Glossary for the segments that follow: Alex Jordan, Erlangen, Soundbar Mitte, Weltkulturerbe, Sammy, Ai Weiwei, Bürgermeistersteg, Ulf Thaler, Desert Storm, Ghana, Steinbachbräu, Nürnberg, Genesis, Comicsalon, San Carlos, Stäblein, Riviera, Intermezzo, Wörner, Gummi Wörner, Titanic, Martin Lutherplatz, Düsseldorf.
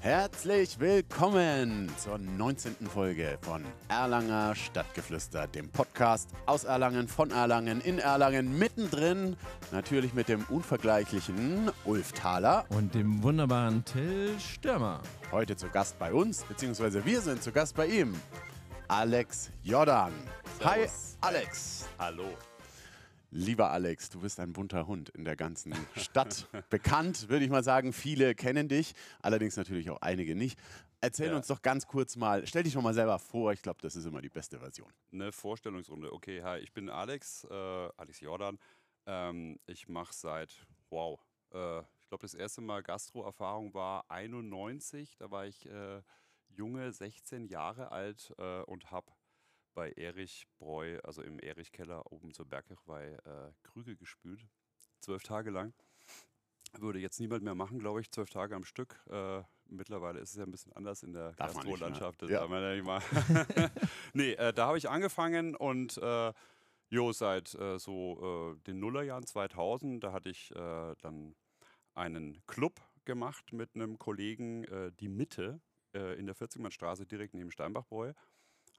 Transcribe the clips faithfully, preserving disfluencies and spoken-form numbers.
Herzlich willkommen zur neunzehnten Folge von Erlanger Stadtgeflüster, dem Podcast aus Erlangen, von Erlangen, in Erlangen, mittendrin. Natürlich mit dem unvergleichlichen Ulf Thaler und dem wunderbaren Till Stürmer. Heute zu Gast bei uns, beziehungsweise wir sind zu Gast bei ihm, Alex Jordan. Servus. Hi Alex. Hallo. Lieber Alex, du bist ein bunter Hund in der ganzen Stadt. Bekannt, würde ich mal sagen. Viele kennen dich, allerdings natürlich auch einige nicht. Erzähl ja. uns doch ganz kurz mal, stell dich schon mal selber vor. Ich glaube, das ist immer die beste Version. Eine Vorstellungsrunde. Okay, hi, ich bin Alex, äh, Alex Jordan. Ähm, ich mache seit, wow, äh, ich glaube, das erste Mal Gastro-Erfahrung war einundneunzig. Da war ich äh, junge, sechzehn Jahre alt äh, und habe bei Erichbräu, also im Erichkeller oben zur Bergkirchweih, äh, Krüge gespült. Zwölf Tage lang. Würde jetzt niemand mehr machen, glaube ich, zwölf Tage am Stück. Äh, mittlerweile ist es ja ein bisschen anders in der Gastrolandschaft. Ne? Ja. Ja nee, äh, da habe ich angefangen und äh, jo, seit äh, so äh, den Nullerjahren zweitausend, da hatte ich äh, dann einen Club gemacht mit einem Kollegen, äh, die Mitte, äh, in der vierzigmannstraße direkt neben Steinbachbräu.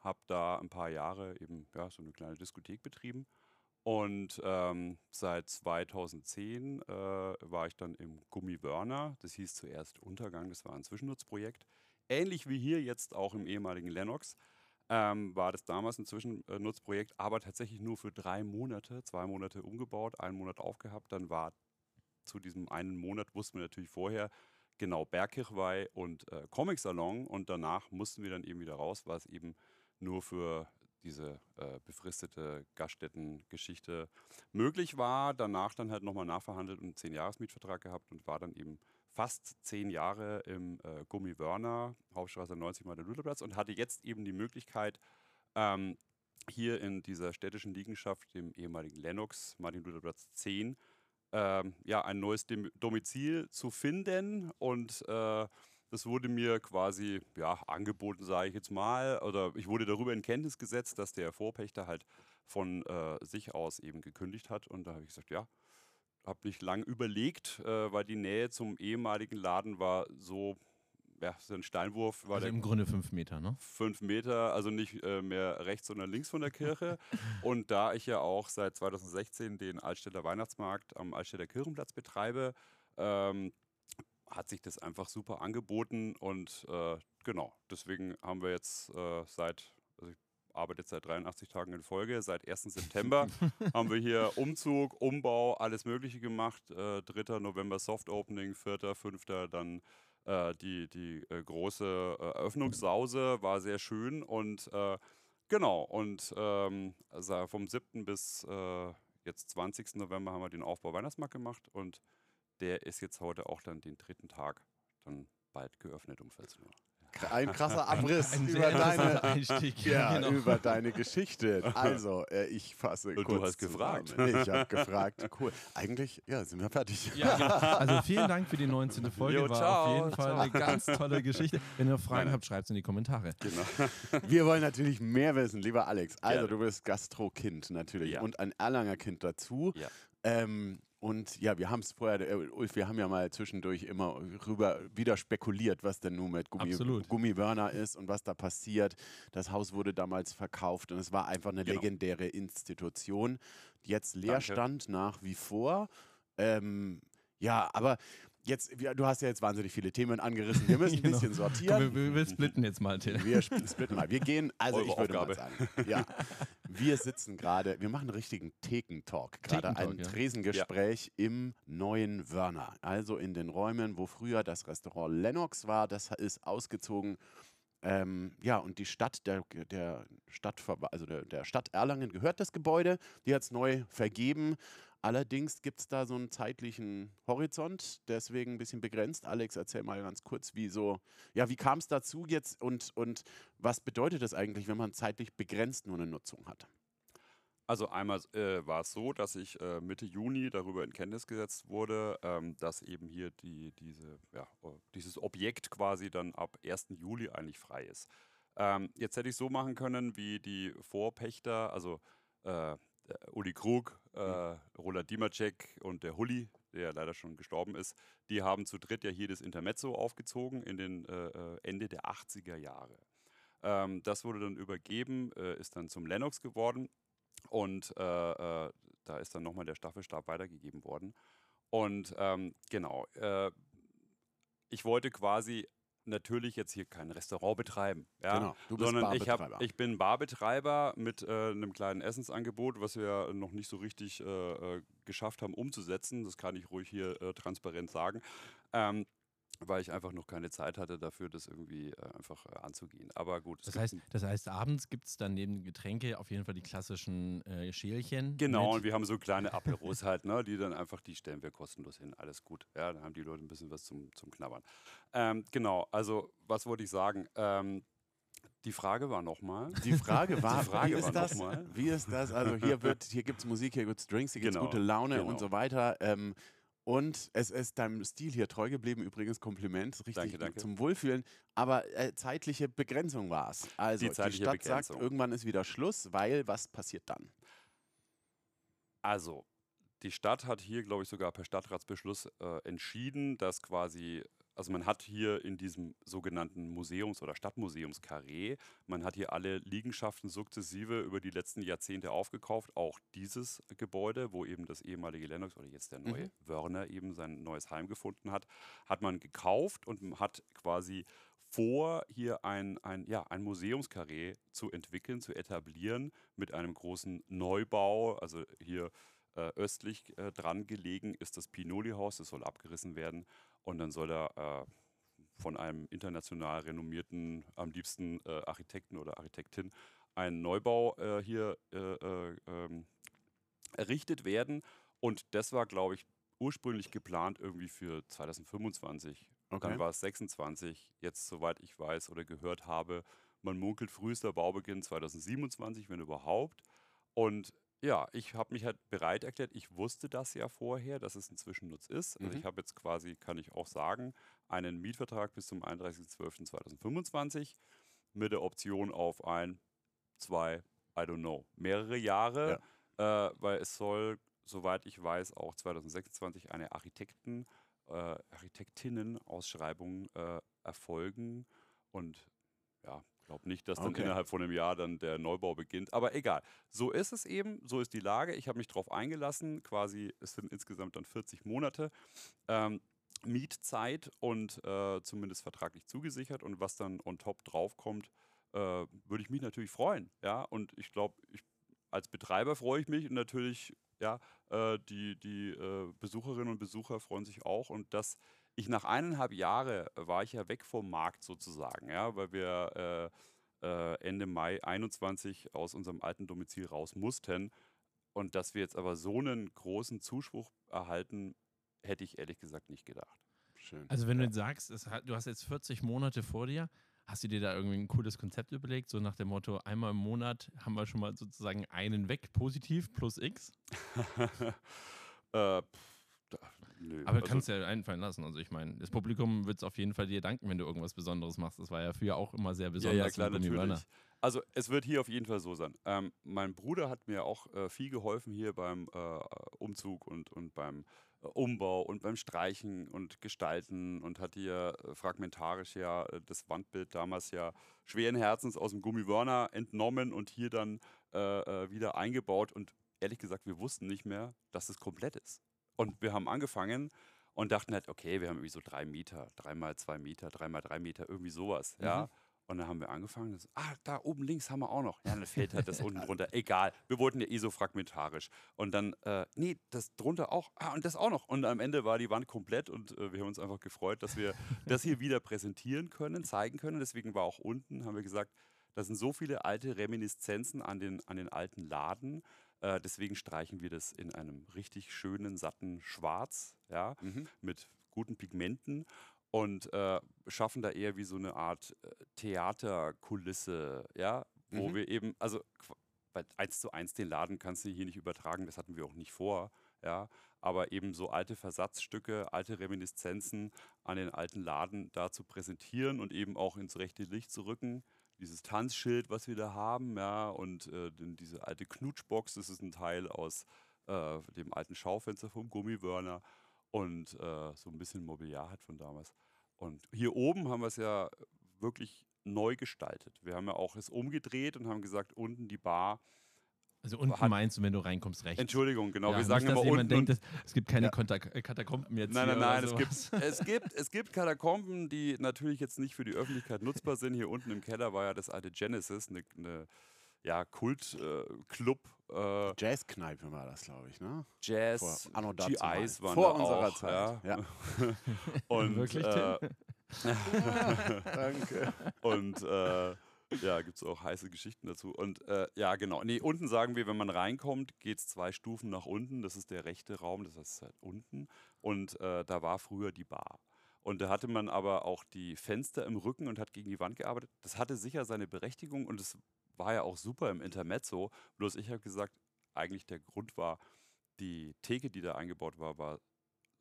Habe da ein paar Jahre eben ja, so eine kleine Diskothek betrieben und ähm, seit zweitausendzehn äh, war ich dann im Gummi Wörner, das hieß zuerst Untergang, das war ein Zwischennutzprojekt, ähnlich wie hier jetzt auch im ehemaligen Lennox, ähm, war das damals ein Zwischennutzprojekt, aber tatsächlich nur für drei Monate, zwei Monate umgebaut, einen Monat aufgehabt, dann war zu diesem einen Monat, wussten wir natürlich vorher, genau Bergkirchweih und äh, Comicsalon und danach mussten wir dann eben wieder raus, weil es eben nur für diese äh, befristete Gaststättengeschichte möglich war. Danach dann halt nochmal nachverhandelt und einen zehn-Jahres-Mietvertrag gehabt und war dann eben fast zehn Jahre im äh, Gummi Wörner, Hauptstraße neunzig, Martin Lutherplatz und hatte jetzt eben die Möglichkeit, ähm, hier in dieser städtischen Liegenschaft, dem ehemaligen Lennox, Martin Lutherplatz zehn, ähm, ja, ein neues Dem- Domizil zu finden und äh, das wurde mir quasi ja, angeboten, sage ich jetzt mal, oder ich wurde darüber in Kenntnis gesetzt, dass der Vorpächter halt von äh, sich aus eben gekündigt hat. Und da habe ich gesagt, ja, habe nicht lang überlegt, äh, weil die Nähe zum ehemaligen Laden war so, ja, so ein Steinwurf. War also im Grunde fünf Meter, ne? Fünf Meter, also nicht äh, mehr rechts, sondern links von der Kirche. Und da ich ja auch seit zweitausendsechzehn den Altstädter Weihnachtsmarkt am Altstädter Kirchenplatz betreibe, ähm, hat sich das einfach super angeboten und äh, genau, deswegen haben wir jetzt äh, seit, also ich arbeite jetzt seit dreiundachtzig Tagen in Folge, seit ersten September haben wir hier Umzug, Umbau, alles Mögliche gemacht, äh, dritter November Soft Opening, vierter, fünfter dann äh, die, die äh, große Eröffnungssause, war sehr schön und äh, genau, und ähm, also vom siebten bis äh, jetzt zwanzigsten November haben wir den Aufbau Weihnachtsmarkt gemacht und der ist jetzt heute auch dann den dritten Tag dann bald geöffnet um vierzehn Uhr. Ein krasser Abriss ein über, deine, Einstieg, ja, genau. über deine Geschichte. Also, äh, ich fasse und kurz. Du hast gefragt. Zusammen. Ich habe gefragt. Cool. Eigentlich, ja, sind wir fertig. Ja, ja. Also, vielen Dank für die neunzehnte Folge. Jo, war ciao, auf jeden Fall ciao. Eine ganz tolle Geschichte. Wenn ihr Fragen ja. habt, schreibt es in die Kommentare. Genau. Wir wollen natürlich mehr wissen, lieber Alex. Also, ja. du bist Gastro-Kind natürlich ja. und ein Erlanger-Kind dazu. Ja. Ähm, Und ja, wir haben es vorher, äh, Ulf, wir haben ja mal zwischendurch immer rüber wieder spekuliert, was denn nun mit Gummi, Gummi Wörner ist und was da passiert. Das Haus wurde damals verkauft und es war einfach eine genau. legendäre Institution. Jetzt Leerstand Danke. Nach wie vor. Ähm, ja, aber jetzt, du hast ja jetzt wahnsinnig viele Themen angerissen. Wir müssen genau. ein bisschen sortieren. Wir, wir splitten jetzt mal, Till. Wir splitten mal. Wir gehen, also Eure ich würde Aufgabe. Mal sagen. Ja. Wir sitzen gerade, wir machen einen richtigen Thekentalk, gerade ein ja. Tresengespräch ja. im neuen Wörner. Also in den Räumen, wo früher das Restaurant Lennox war, das ist ausgezogen. Ähm, ja, und die Stadt, der, der, Stadt, also der, der Stadt Erlangen gehört das Gebäude, die hat es neu vergeben. Allerdings gibt es da so einen zeitlichen Horizont, deswegen ein bisschen begrenzt. Alex, erzähl mal ganz kurz, wie, so, ja, wie kam es dazu jetzt und, und was bedeutet das eigentlich, wenn man zeitlich begrenzt nur eine Nutzung hat? Also einmal äh, war es so, dass ich äh, Mitte Juni darüber in Kenntnis gesetzt wurde, ähm, dass eben hier die, diese, ja, dieses Objekt quasi dann ab ersten Juli eigentlich frei ist. Ähm, jetzt hätte ich so machen können, wie die Vorpächter, also äh, Uli Krug, äh, Roland Dimacek und der Hulli, der ja leider schon gestorben ist, die haben zu dritt ja hier das Intermezzo aufgezogen in den äh, Ende der achtziger Jahre. Ähm, das wurde dann übergeben, äh, ist dann zum Lennox geworden und äh, äh, da ist dann nochmal der Staffelstab weitergegeben worden. Und ähm, genau, äh, ich wollte quasi natürlich jetzt hier kein Restaurant betreiben, ja? Genau, du bist sondern ich, hab, ich bin Barbetreiber mit äh, einem kleinen Essensangebot, was wir noch nicht so richtig äh, geschafft haben umzusetzen, das kann ich ruhig hier äh, transparent sagen, ähm, weil ich einfach noch keine Zeit hatte dafür, das irgendwie äh, einfach äh, anzugehen. Aber gut. Das heißt, das heißt, abends gibt es dann neben Getränke auf jeden Fall die klassischen äh, Schälchen. Genau, und wir haben so kleine Aperos halt, ne, die dann einfach, die stellen wir kostenlos hin. Alles gut. Ja, dann haben die Leute ein bisschen was zum, zum Knabbern. Ähm, genau, also was wollte ich sagen? Ähm, Die Frage war nochmal. Die Frage war, die Frage wie, ist war das, noch mal. wie ist das? Also hier, wird, hier gibt es Musik, hier gibt es Drinks, hier gibt es genau, gute Laune genau. und so weiter. Ähm, Und es ist deinem Stil hier treu geblieben, übrigens Kompliment, richtig danke, danke. Zum Wohlfühlen, aber äh, zeitliche Begrenzung war es. Also die, die Stadt Begrenzung. sagt, irgendwann ist wieder Schluss, weil was passiert dann? Also die Stadt hat hier, glaube ich, sogar per Stadtratsbeschluss äh, entschieden, dass quasi, also man hat hier in diesem sogenannten Museums- oder Stadtmuseumskarree, man hat hier alle Liegenschaften sukzessive über die letzten Jahrzehnte aufgekauft, auch dieses Gebäude, wo eben das ehemalige Lennox oder jetzt der neue mhm. Wörner eben sein neues Heim gefunden hat, hat man gekauft und hat quasi vor, hier ein, ein, ja, ein Museumskarree zu entwickeln, zu etablieren mit einem großen Neubau, also hier äh, östlich äh, dran gelegen ist das Pinoli-Haus, das soll abgerissen werden. Und dann soll er äh, von einem international renommierten, am liebsten äh, Architekten oder Architektin, ein Neubau äh, hier äh, äh, ähm, errichtet werden. Und das war, glaube ich, ursprünglich geplant irgendwie für zweitausendfünfundzwanzig. Okay. Dann war es sechsundzwanzig, jetzt soweit ich weiß oder gehört habe, man munkelt frühester Baubeginn zweitausendsiebenundzwanzig, wenn überhaupt. Und ja, ich habe mich halt bereit erklärt, ich wusste das ja vorher, dass es ein Zwischennutz ist. Also mhm. ich habe jetzt quasi, kann ich auch sagen, einen Mietvertrag bis zum einunddreißigsten zwölften zweitausendfünfundzwanzig mit der Option auf ein, zwei, I don't know, mehrere Jahre, ja. äh, weil es soll, soweit ich weiß, auch zweitausendsechsundzwanzig eine Architekten, äh, Architektinnen-Ausschreibung äh, erfolgen und ja, ich glaube nicht, dass dann okay. innerhalb von einem Jahr dann der Neubau beginnt. Aber egal, so ist es eben, so ist die Lage. Ich habe mich darauf eingelassen, quasi, es sind insgesamt dann vierzig Monate ähm, Mietzeit und äh, zumindest vertraglich zugesichert. Und was dann on top draufkommt, äh, würde ich mich natürlich freuen. Ja? Und ich glaube, ich, als Betreiber freue ich mich und natürlich ja, äh, die, die äh, Besucherinnen und Besucher freuen sich auch. Und das Ich nach eineinhalb Jahren war ich ja weg vom Markt sozusagen, ja, weil wir äh, äh, Ende Mai einundzwanzig aus unserem alten Domizil raus mussten. Und dass wir jetzt aber so einen großen Zuspruch erhalten, hätte ich ehrlich gesagt nicht gedacht. Schön. Also wenn ja. du jetzt sagst, es hat, du hast jetzt vierzig Monate vor dir, hast du dir da irgendwie ein cooles Konzept überlegt? So nach dem Motto, einmal im Monat haben wir schon mal sozusagen einen weg, positiv, plus X? äh, pff. Da, nö. Aber du kannst also, ja einfallen lassen. Also ich meine, das Publikum wird es auf jeden Fall dir danken, wenn du irgendwas Besonderes machst. Das war ja früher auch immer sehr besonders. Ja, ja klar, natürlich. Wörner. Also es wird hier auf jeden Fall so sein. Ähm, mein Bruder hat mir auch äh, viel geholfen hier beim äh, Umzug und, und beim äh, Umbau und beim Streichen und Gestalten und hat hier äh, fragmentarisch ja äh, das Wandbild damals ja schweren Herzens aus dem Gummi Wörner entnommen und hier dann äh, äh, wieder eingebaut. Und ehrlich gesagt, wir wussten nicht mehr, dass es komplett ist. Und wir haben angefangen und dachten halt, okay, wir haben irgendwie so drei Meter, dreimal zwei Meter, dreimal drei Meter, irgendwie sowas. Ja? Mhm. Und dann haben wir angefangen, das, ah, da oben links haben wir auch noch. Ja, dann fällt halt das unten drunter. Egal, wir wurden ja eh so fragmentarisch. Und dann, äh, nee, das drunter auch, ah, und das auch noch. Und am Ende war die Wand komplett und äh, wir haben uns einfach gefreut, dass wir das hier wieder präsentieren können, zeigen können. Deswegen war auch unten, haben wir gesagt, das sind so viele alte Reminiszenzen an den, an den alten Laden. Äh, deswegen streichen wir das in einem richtig schönen, satten Schwarz, ja, mhm. mit guten Pigmenten und äh, schaffen da eher wie so eine Art Theaterkulisse, ja, wo mhm. wir eben, also eins zu eins den Laden kannst du hier nicht übertragen, das hatten wir auch nicht vor, ja, aber eben so alte Versatzstücke, alte Reminiszenzen an den alten Laden da zu präsentieren und eben auch ins rechte Licht zu rücken. Dieses Tanzschild, was wir da haben, ja, und äh, diese alte Knutschbox, das ist ein Teil aus äh, dem alten Schaufenster vom Gummi Wörner. und äh, so ein bisschen Mobiliar hat von damals. Und hier oben haben wir es ja wirklich neu gestaltet. Wir haben ja auch es umgedreht und haben gesagt, unten die Bar. Also unten hat, meinst du, wenn du reinkommst, rechts? Entschuldigung, genau. Ja, wir sagen nicht, immer dass unten. Denkt, dass, es gibt keine ja. Katakomben jetzt. Nein, nein, nein. Es gibt, es, gibt, es gibt Katakomben, die natürlich jetzt nicht für die Öffentlichkeit nutzbar sind. Hier unten im Keller war ja das alte Genesis, eine, eine ja, Kult-Club. Äh, äh, Jazzkneipe war das, glaube ich, ne? Jazz, Anno dazu G Is waren vor da unserer auch, Zeit. Ja. Ja. Und, wirklich, äh, ja, danke. Und äh, ja, gibt es auch heiße Geschichten dazu. Und äh, ja, genau. Nee, unten sagen wir, wenn man reinkommt, geht es zwei Stufen nach unten. Das ist der rechte Raum, das heißt halt unten. Und äh, da war früher die Bar. Und da hatte man aber auch die Fenster im Rücken und hat gegen die Wand gearbeitet. Das hatte sicher seine Berechtigung und es war ja auch super im Intermezzo. Bloß ich habe gesagt, eigentlich der Grund war, die Theke, die da eingebaut war, war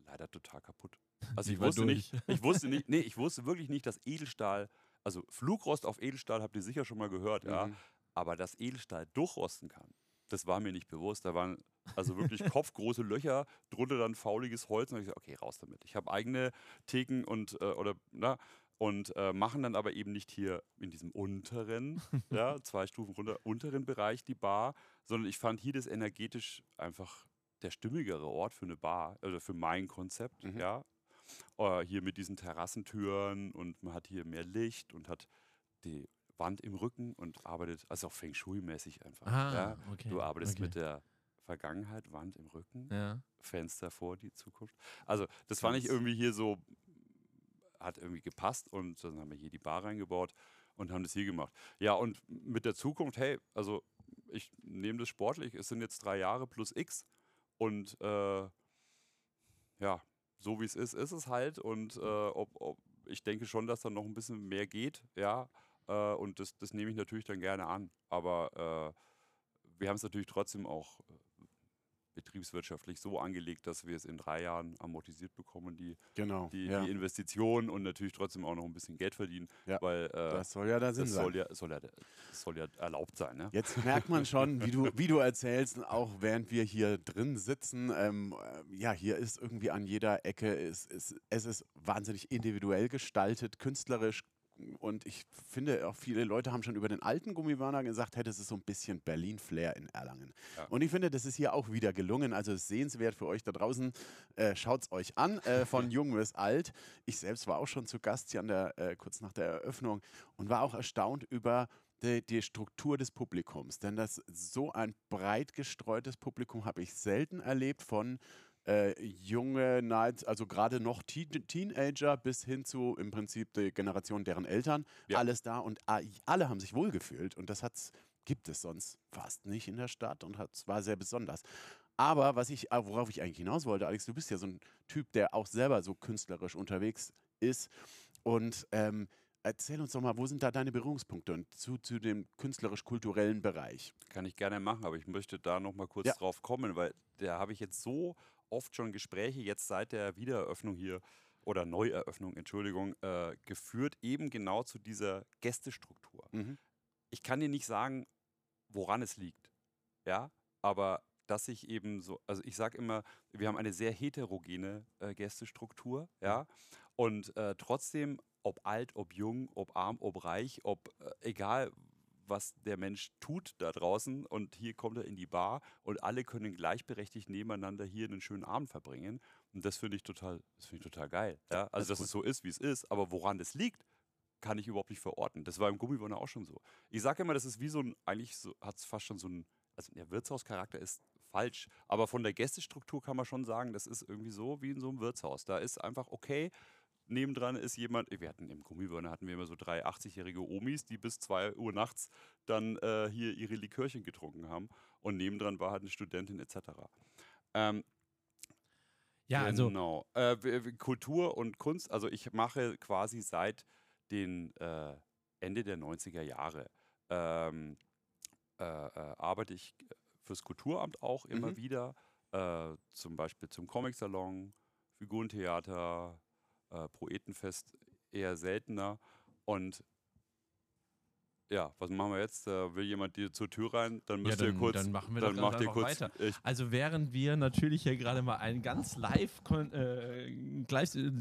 leider total kaputt. Also ich wusste nicht, ich wusste nicht, nee, ich wusste wirklich nicht, dass Edelstahl, also Flugrost auf Edelstahl habt ihr sicher schon mal gehört, mhm. ja, aber dass Edelstahl durchrosten kann, das war mir nicht bewusst. Da waren also wirklich kopfgroße Löcher, drunter dann fauliges Holz und ich gesagt, okay, raus damit. Ich habe eigene Theken und äh, oder na, und äh, machen dann aber eben nicht hier in diesem unteren, ja, zwei Stufen runter, unteren Bereich die Bar, sondern ich fand hier das energetisch einfach der stimmigere Ort für eine Bar, also für mein Konzept, mhm. ja. Uh, hier mit diesen Terrassentüren und man hat hier mehr Licht und hat die Wand im Rücken und arbeitet, also auch Feng Shui-mäßig einfach. Ah, ja? okay, du arbeitest okay. mit der Vergangenheit, Wand im Rücken, ja. Fenster vor, die Zukunft. Also das Ganz. fand ich irgendwie hier so, hat irgendwie gepasst und dann haben wir hier die Bar reingebaut und haben das hier gemacht. Ja, und mit der Zukunft, hey, also ich nehme das sportlich, es sind jetzt drei Jahre plus X und äh, ja, so wie es ist, ist es halt und äh, ob, ob, ich denke schon, dass da noch ein bisschen mehr geht, ja, äh, und das, das nehme ich natürlich dann gerne an, aber äh, wir haben es natürlich trotzdem auch äh, betriebswirtschaftlich so angelegt, dass wir es in drei Jahren amortisiert bekommen, die, genau, die, ja. die Investition und natürlich trotzdem auch noch ein bisschen Geld verdienen, ja, weil äh, das soll ja der Sinn das sein. Soll ja, soll ja, das soll ja erlaubt sein. Ne? Jetzt merkt man schon, wie du, wie du erzählst, auch während wir hier drin sitzen, ähm, ja, hier ist irgendwie an jeder Ecke, es, es, es ist wahnsinnig individuell gestaltet, künstlerisch. Und ich finde, auch viele Leute haben schon über den alten Gummi Wörner gesagt, hey, das ist so ein bisschen Berlin-Flair in Erlangen. Ja. Und ich finde, das ist hier auch wieder gelungen. Also es ist sehenswert für euch da draußen. Äh, Schaut es euch an, äh, von jung bis alt. Ich selbst war auch schon zu Gast hier an der, äh, kurz nach der Eröffnung und war auch erstaunt über die, die Struktur des Publikums. Denn das so ein breit gestreutes Publikum habe ich selten erlebt von... Äh, junge, also gerade noch Te Teenager bis hin zu im Prinzip der Generation deren Eltern, ja. alles da und alle haben sich wohlgefühlt und das hat's, gibt es sonst fast nicht in der Stadt und es war sehr besonders. Aber was ich, worauf ich eigentlich hinaus wollte, Alex, du bist ja so ein Typ, der auch selber so künstlerisch unterwegs ist und ähm, erzähl uns doch mal, wo sind da deine Berührungspunkte und zu, zu dem künstlerisch-kulturellen Bereich? Kann ich gerne machen, aber ich möchte da noch mal kurz ja. drauf kommen, weil da habe ich jetzt so oft schon Gespräche jetzt seit der Wiedereröffnung hier oder Neueröffnung, Entschuldigung, äh, geführt, eben genau zu dieser Gästestruktur. Mhm. Ich kann dir nicht sagen, woran es liegt, ja, aber dass ich eben so, also ich sage immer, wir haben eine sehr heterogene äh, Gästestruktur, ja, und äh, trotzdem, ob alt, ob jung, ob arm, ob reich, ob äh, egal, was der Mensch tut da draußen und hier kommt er in die Bar und alle können gleichberechtigt nebeneinander hier einen schönen Abend verbringen und das finde ich total, das finde ich total geil. Ja? Also dass es so ist, wie es ist, aber woran das liegt, kann ich überhaupt nicht verorten. Das war im Gummi Wörner auch schon so. Ich sage immer, das ist wie so ein, eigentlich so, hat es fast schon so ein, also der Wirtshauscharakter ist falsch, aber von der Gästestruktur kann man schon sagen, das ist irgendwie so wie in so einem Wirtshaus. Da ist einfach okay, nebendran ist jemand, wir hatten im Gummi Wörner hatten wir immer so drei achtzigjährige Omis, die bis zwei Uhr nachts dann äh, hier ihre Likörchen getrunken haben. Und nebendran war halt eine Studentin et cetera. Ähm, ja, genau. Also äh, Kultur und Kunst, also ich mache quasi seit den äh, Ende der neunziger Jahre, ähm, äh, äh, arbeite ich fürs Kulturamt auch immer mhm. wieder, äh, zum Beispiel zum Comicsalon, Figurentheater, Äh, Poetenfest eher seltener und Ja, was machen wir jetzt? Will jemand die zur Tür rein? Dann müsst ja, dann, ihr kurz. Dann machen wir dann das einfach weiter. Also während wir natürlich hier gerade mal eine ganz live äh,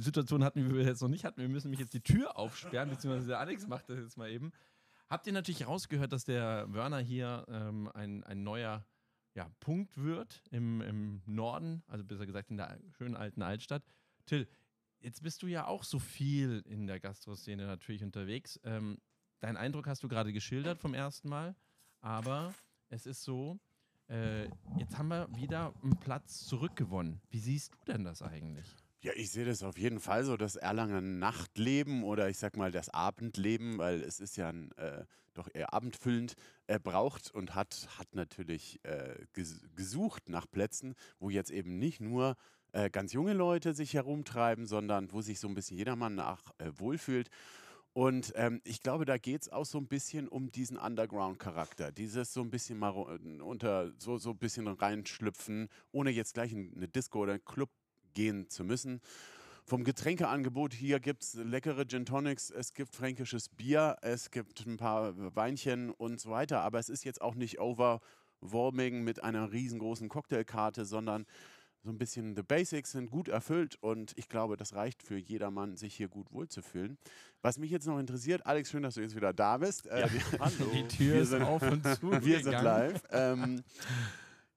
Situation hatten, wie wir jetzt noch nicht hatten, wir müssen nämlich jetzt die Tür aufsperren, beziehungsweise der Alex macht das jetzt mal eben. Habt ihr natürlich rausgehört, dass der Wörner hier ähm, ein, ein neuer ja, Punkt wird im, im Norden, also besser gesagt in der schönen alten Altstadt. Till, jetzt bist du ja auch so viel in der Gastroszene natürlich unterwegs. Ähm, Deinen Eindruck hast du gerade geschildert vom ersten Mal, aber es ist so, äh, jetzt haben wir wieder einen Platz zurückgewonnen. Wie siehst du denn das eigentlich? Ja, ich sehe das auf jeden Fall so, das Erlanger Nachtleben oder ich sag mal das Abendleben, weil es ist ja ein, äh, doch eher abendfüllend, äh, braucht und hat, hat natürlich äh, ges gesucht nach Plätzen, wo jetzt eben nicht nur äh, ganz junge Leute sich herumtreiben, sondern wo sich so ein bisschen jedermann nach äh, wohlfühlt. Und ähm, ich glaube, da geht es auch so ein bisschen um diesen Underground-Charakter. Dieses so ein bisschen mal unter, so, so ein bisschen reinschlüpfen, ohne jetzt gleich in eine Disco oder einen Club gehen zu müssen. Vom Getränkeangebot hier gibt es leckere Gin Tonics, es gibt fränkisches Bier, es gibt ein paar Weinchen und so weiter. Aber es ist jetzt auch nicht overwhelming mit einer riesengroßen Cocktailkarte, sondern so ein bisschen the basics sind gut erfüllt und ich glaube, das reicht für jedermann, sich hier gut wohlzufühlen. Was mich jetzt noch interessiert, Alex, schön, dass du jetzt wieder da bist. Ja, äh, hallo. Die Tür wir ist sind, auf und zu. Wir gegangen. sind live. Ähm,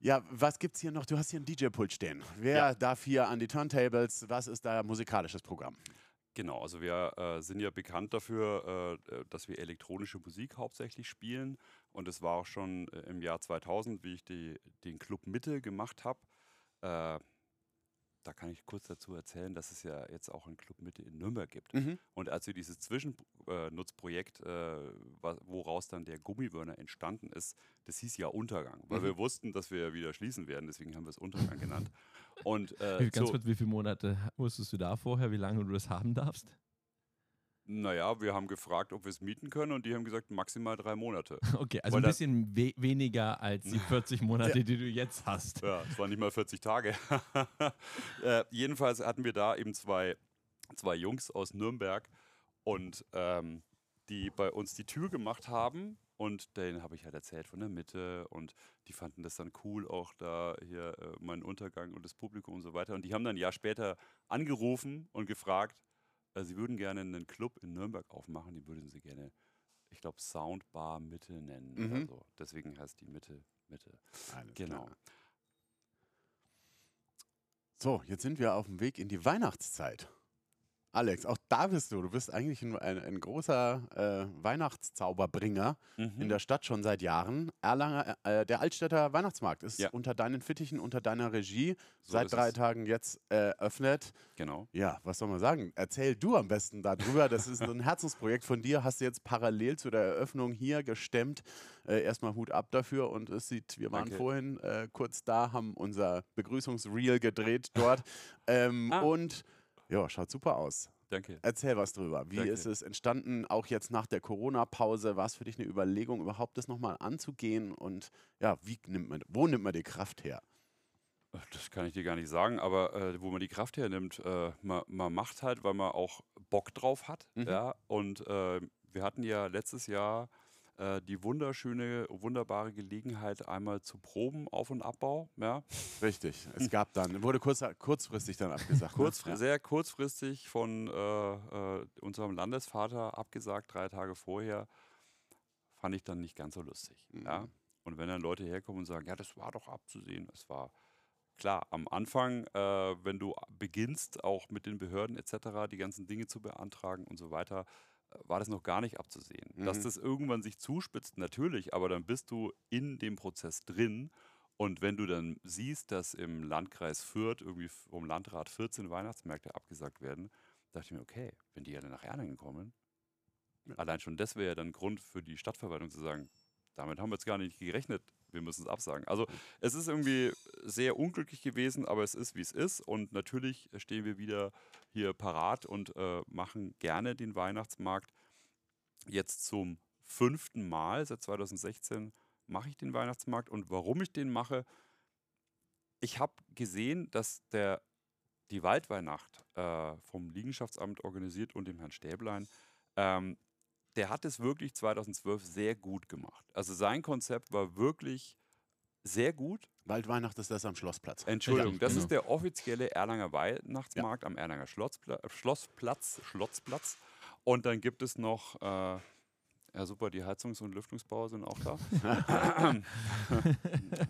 ja, was gibt's hier noch? Du hast hier einen D J-Pult stehen. Wer ja. darf hier an die Turntables? Was ist da musikalisches Programm? Genau, also wir äh, sind ja bekannt dafür, äh, dass wir elektronische Musik hauptsächlich spielen. Und es war auch schon äh, im Jahr zweitausend, wie ich die, den Club Mitte gemacht habe. Äh, da kann ich kurz dazu erzählen, dass es ja jetzt auch einen Club Mitte in Nürnberg gibt. Mhm. Und als wir dieses Zwischennutzprojekt, äh, woraus dann der Gummi Wörner entstanden ist, das hieß ja Untergang, weil mhm. wir wussten, dass wir wieder schließen werden, deswegen haben wir es Untergang genannt. Und, äh, Ganz so kurz, wie viele Monate wusstest du da vorher, wie lange du das haben darfst? Naja, wir haben gefragt, ob wir es mieten können und die haben gesagt, maximal drei Monate. Okay, also weil ein bisschen we weniger als die vierzig Monate, ja. die du jetzt hast. Ja, es waren nicht mal vierzig Tage. äh, jedenfalls hatten wir da eben zwei, zwei Jungs aus Nürnberg und ähm, die bei uns die Tür gemacht haben und denen habe ich halt erzählt von der Mitte und die fanden das dann cool, auch da hier äh, mein Untergang und das Publikum und so weiter. Und die haben dann ein Jahr später angerufen und gefragt, sie würden gerne einen Club in Nürnberg aufmachen, die würden sie gerne, ich glaube, Soundbar Mitte nennen. Mhm. Oder so. Deswegen heißt die Mitte Mitte. Alles genau. Klar. So, jetzt sind wir auf dem Weg in die Weihnachtszeit. Alex, auch da bist du. Du bist eigentlich ein, ein, ein großer äh, Weihnachtszauberbringer mhm. in der Stadt schon seit Jahren. Erlanger, äh, der Altstädter Weihnachtsmarkt ist ja. unter deinen Fittichen, unter deiner Regie so seit drei es. Tagen jetzt eröffnet. Äh, genau. Ja, was soll man sagen? Erzähl du am besten darüber. Das ist ein Herzensprojekt von dir. Hast du jetzt parallel zu der Eröffnung hier gestemmt. Äh, erstmal Hut ab dafür. Und es sieht, wir waren okay. vorhin äh, kurz da, haben unser Begrüßungsreel gedreht dort. ähm, ah. Und ja, schaut super aus. Danke. Erzähl was drüber. Wie Danke. ist es entstanden, auch jetzt nach der Corona-Pause? War es für dich eine Überlegung, überhaupt das nochmal anzugehen? Und ja, wie nimmt man, wo nimmt man die Kraft her? Das kann ich dir gar nicht sagen, aber äh, wo man die Kraft hernimmt, äh, man, man macht halt, weil man auch Bock drauf hat. Mhm. Ja? Und äh, wir hatten ja letztes Jahr die wunderschöne, wunderbare Gelegenheit, einmal zu proben, Auf- und Abbau. Ja. Richtig, es gab dann, wurde kurz, kurzfristig dann abgesagt. Kurzfr ja. Sehr kurzfristig von äh, äh, unserem Landesvater abgesagt, drei Tage vorher, fand ich dann nicht ganz so lustig. Mhm. Ja. Und wenn dann Leute herkommen und sagen, ja, das war doch abzusehen, das war klar, am Anfang, äh, wenn du beginnst, auch mit den Behörden et cetera, die ganzen Dinge zu beantragen und so weiter, war das noch gar nicht abzusehen. Mhm. Dass das irgendwann sich zuspitzt, natürlich, aber dann bist du in dem Prozess drin und wenn du dann siehst, dass im Landkreis Fürth irgendwie vom Landrat vierzehn Weihnachtsmärkte abgesagt werden, dachte ich mir, okay, wenn die alle nach Erlangen kommen, ja. allein schon das wäre ja dann Grund für die Stadtverwaltung zu sagen, damit haben wir jetzt gar nicht gerechnet, wir müssen es absagen. Also es ist irgendwie sehr unglücklich gewesen, aber es ist, wie es ist. Und natürlich stehen wir wieder hier parat und äh, machen gerne den Weihnachtsmarkt. Jetzt zum fünften Mal, seit zweitausendsechzehn mache ich den Weihnachtsmarkt. Und warum ich den mache, ich habe gesehen, dass der, die Waldweihnacht äh, vom Liegenschaftsamt organisiert und dem Herrn Stäblein ähm, der hat es wirklich zweitausendzwölf sehr gut gemacht. Also sein Konzept war wirklich sehr gut. Waldweihnacht ist das am Schlossplatz. Entschuldigung, das genau. ist der offizielle Erlanger Weihnachtsmarkt ja. am Erlanger Schlosspla Schlossplatz. Schlossplatz. Und dann gibt es noch, äh, ja super, die Heizungs- und Lüftungsbauer sind auch da.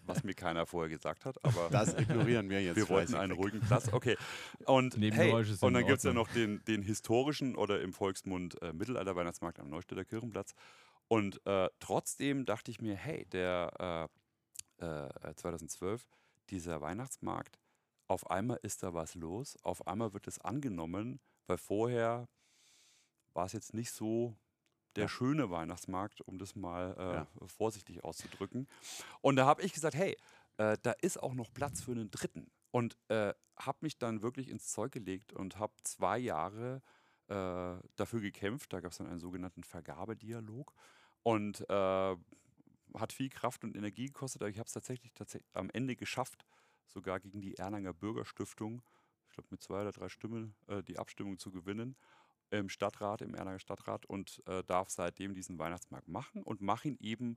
Was mir keiner vorher gesagt hat. Aber das ignorieren wir jetzt. Wir wollten einen ruhigen Platz. Okay. Und, hey, und dann gibt es ja noch den, den historischen oder im Volksmund äh, Mittelalter Weihnachtsmarkt am Neustädter Kirchenplatz. Und äh, trotzdem dachte ich mir, hey, der... Äh, zweitausendzwölf, dieser Weihnachtsmarkt, auf einmal ist da was los, auf einmal wird es angenommen, weil vorher war es jetzt nicht so der ja. schöne Weihnachtsmarkt, um das mal äh, ja. vorsichtig auszudrücken. Und da habe ich gesagt, hey, äh, da ist auch noch Platz für einen dritten. Und äh, habe mich dann wirklich ins Zeug gelegt und habe zwei Jahre äh, dafür gekämpft. Da gab es dann einen sogenannten Vergabedialog. Und äh, hat viel Kraft und Energie gekostet, aber ich habe es tatsächlich, tatsächlich am Ende geschafft, sogar gegen die Erlanger Bürgerstiftung, ich glaube mit zwei oder drei Stimmen, äh, die Abstimmung zu gewinnen im Stadtrat, im Erlanger Stadtrat, und äh, darf seitdem diesen Weihnachtsmarkt machen und mache ihn eben,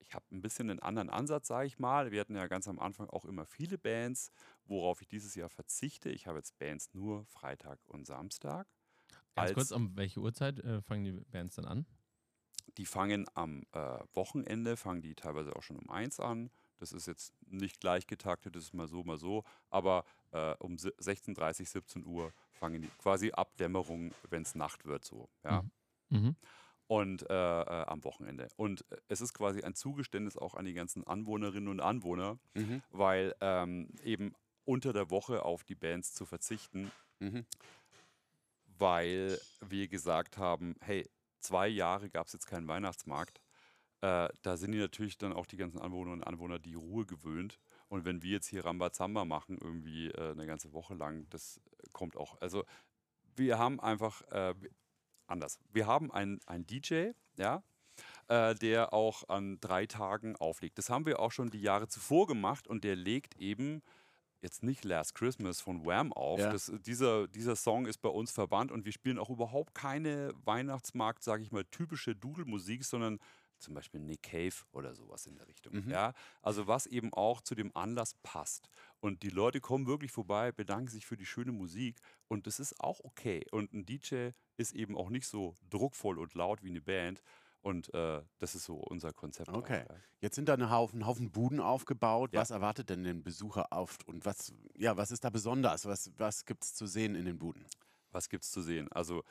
ich habe ein bisschen einen anderen Ansatz, sage ich mal. Wir hatten ja ganz am Anfang auch immer viele Bands, worauf ich dieses Jahr verzichte. Ich habe jetzt Bands nur Freitag und Samstag. Ganz kurz, um welche Uhrzeit äh, fangen die Bands dann an? Die fangen am äh, Wochenende, fangen die teilweise auch schon um eins an. Das ist jetzt nicht gleich getaktet, das ist mal so, mal so. Aber äh, um sechzehn Uhr dreißig, siebzehn Uhr fangen die quasi ab Dämmerung, wenn es Nacht wird, so. Ja? Mhm. Und äh, äh, am Wochenende. Und äh, es ist quasi ein Zugeständnis auch an die ganzen Anwohnerinnen und Anwohner, mhm. weil ähm, eben unter der Woche auf die Bands zu verzichten, mhm. weil wir gesagt haben, hey, zwei Jahre gab es jetzt keinen Weihnachtsmarkt. Äh, da sind die natürlich dann auch die ganzen Anwohnerinnen und Anwohner die Ruhe gewöhnt. Und wenn wir jetzt hier Rambazamba machen, irgendwie äh, eine ganze Woche lang, das kommt auch. Also wir haben einfach äh, anders. Wir haben einen, einen D J, ja, äh, der auch an drei Tagen auflegt. Das haben wir auch schon die Jahre zuvor gemacht. Und der legt eben jetzt nicht Last Christmas von Wham auf. Ja. Das, dieser, dieser Song ist bei uns verbannt und wir spielen auch überhaupt keine Weihnachtsmarkt, sage ich mal, typische Dudelmusik, sondern zum Beispiel Nick Cave oder sowas in der Richtung. Mhm. Ja? Also was eben auch zu dem Anlass passt. Und die Leute kommen wirklich vorbei, bedanken sich für die schöne Musik und das ist auch okay. Und ein D J ist eben auch nicht so druckvoll und laut wie eine Band. Und äh, das ist so unser Konzept. Okay. Auch. Jetzt sind da einen Haufen, Haufen Buden aufgebaut. Ja. Was erwartet denn den Besucher auf? Und was, ja, was ist da besonders? Was, was gibt es zu sehen in den Buden? Was gibt es zu sehen? Also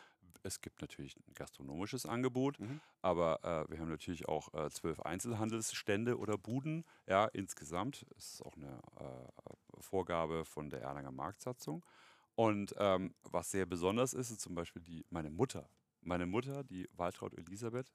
es gibt natürlich ein gastronomisches Angebot, mhm. aber äh, wir haben natürlich auch äh, zwölf Einzelhandelsstände oder Buden. Ja, insgesamt. Das ist auch eine äh, Vorgabe von der Erlanger Marktsatzung. Und ähm, was sehr besonders ist, ist zum Beispiel die, meine Mutter. Meine Mutter, die Waltraud Elisabeth,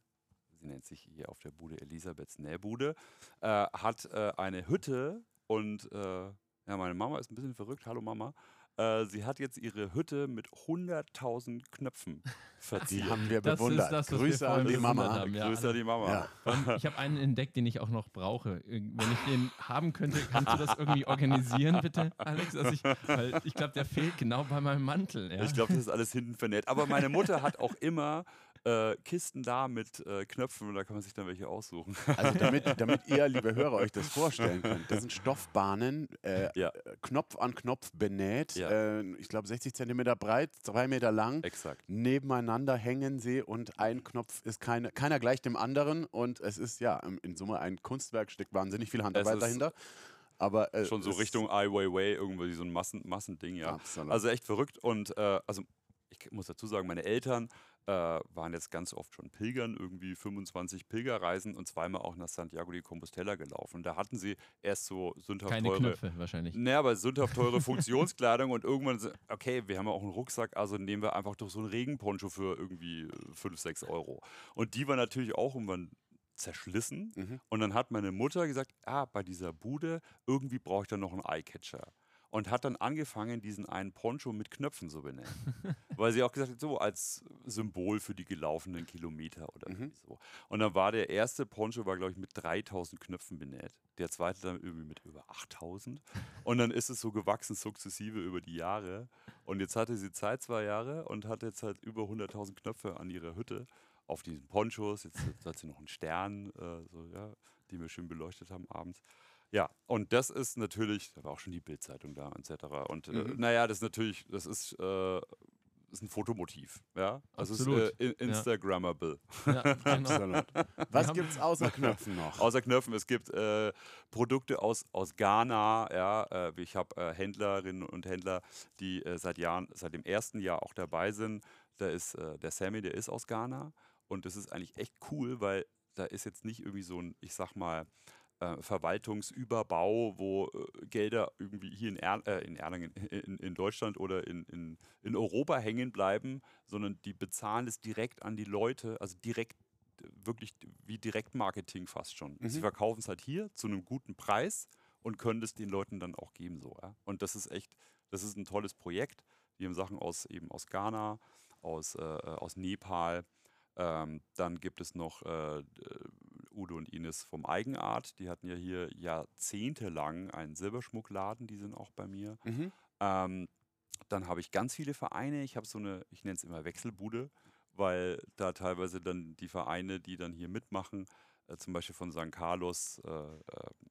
sie nennt sich hier auf der Bude Elisabeths Nähbude, äh, hat äh, eine Hütte und äh, ja, meine Mama ist ein bisschen verrückt, hallo Mama, äh, sie hat jetzt ihre Hütte mit hunderttausend Knöpfen verziert. Die haben wir das bewundert. Das, Grüße an die Mama. Ja, Grüße an die Mama. Ja. Ich habe einen entdeckt, den ich auch noch brauche. Wenn ich den haben könnte, kannst du das irgendwie organisieren, bitte, Alex? Also ich, weil ich glaube, der fehlt genau bei meinem Mantel. Ja. Ich glaube, das ist alles hinten vernäht. Aber meine Mutter hat auch immer Äh, Kisten da mit äh, Knöpfen und da kann man sich dann welche aussuchen. Also damit, damit ihr, liebe Hörer, euch das vorstellen könnt, das sind Stoffbahnen, äh, ja. Knopf an Knopf benäht, ja. äh, ich glaube sechzig Zentimeter breit, zwei Meter lang, exakt. Nebeneinander hängen sie und ein Knopf ist keine, keiner gleich dem anderen und es ist ja in Summe ein Kunstwerkstück, wahnsinnig viel Handarbeit dahinter. Aber, äh, schon so Richtung Ai Weiwei, irgendwie so ein Massen, Massending, ja. Absolut. Also echt verrückt und äh, also ich muss dazu sagen, meine Eltern äh, waren jetzt ganz oft schon Pilgern, irgendwie fünfundzwanzig Pilgerreisen und zweimal auch nach Santiago de Compostela gelaufen. Da hatten sie erst so sündhaft teure... Keine Knöpfe wahrscheinlich. Naja, aber sündhaft teure Funktionskleidung und irgendwann, okay, wir haben ja auch einen Rucksack, also nehmen wir einfach doch so einen Regenponcho für irgendwie fünf, sechs Euro. Und die war natürlich auch irgendwann zerschlissen mhm. und dann hat meine Mutter gesagt, ah, bei dieser Bude, irgendwie brauche ich dann noch einen Eyecatcher. Und hat dann angefangen, diesen einen Poncho mit Knöpfen zu benennen. Weil sie auch gesagt hat, so als Symbol für die gelaufenen Kilometer oder mhm. so. Und dann war der erste Poncho, war glaube ich mit dreitausend Knöpfen benäht. Der zweite dann irgendwie mit über achttausend. Und dann ist es so gewachsen sukzessive über die Jahre. Und jetzt hatte sie Zeit zwei Jahre und hat jetzt halt über hunderttausend Knöpfe an ihrer Hütte. auf diesen Ponchos, jetzt hat sie noch einen Stern, äh, so, ja, die wir schön beleuchtet haben abends. Ja, und das ist natürlich, da war auch schon die Bildzeitung da et cetera. Und mhm. äh, naja, das ist natürlich, das ist, äh, ist ein Fotomotiv. Ja? Also es ist äh, in Instagrammable. Ja. Ja, genau. Absolut. Was gibt es außer Knöpfen noch? Außer Knöpfen, es gibt äh, Produkte aus, aus Ghana. Ja? Ich habe äh, Händlerinnen und Händler, die äh, seit Jahren, seit dem ersten Jahr auch dabei sind. Da ist äh, der Sammy, der ist aus Ghana. Und das ist eigentlich echt cool, weil da ist jetzt nicht irgendwie so ein, ich sag mal, Äh, Verwaltungsüberbau, wo äh, Gelder irgendwie hier in, er äh, in Erlangen, in, in Deutschland oder in, in, in Europa hängen bleiben, sondern die bezahlen es direkt an die Leute, also direkt, wirklich wie Direktmarketing fast schon. Mhm. Sie verkaufen es halt hier zu einem guten Preis und können es den Leuten dann auch geben. So, ja? Und das ist echt, das ist ein tolles Projekt. Die haben Sachen aus, eben aus Ghana, aus, äh, aus Nepal. Ähm, dann gibt es noch äh, Udo und Ines vom Eigenart. Die hatten ja hier jahrzehntelang einen Silberschmuckladen. Die sind auch bei mir. Mhm. Ähm, dann habe ich ganz viele Vereine. Ich habe so eine, ich nenne es immer Wechselbude, weil da teilweise dann die Vereine, die dann hier mitmachen, äh, zum Beispiel von San Carlos, äh,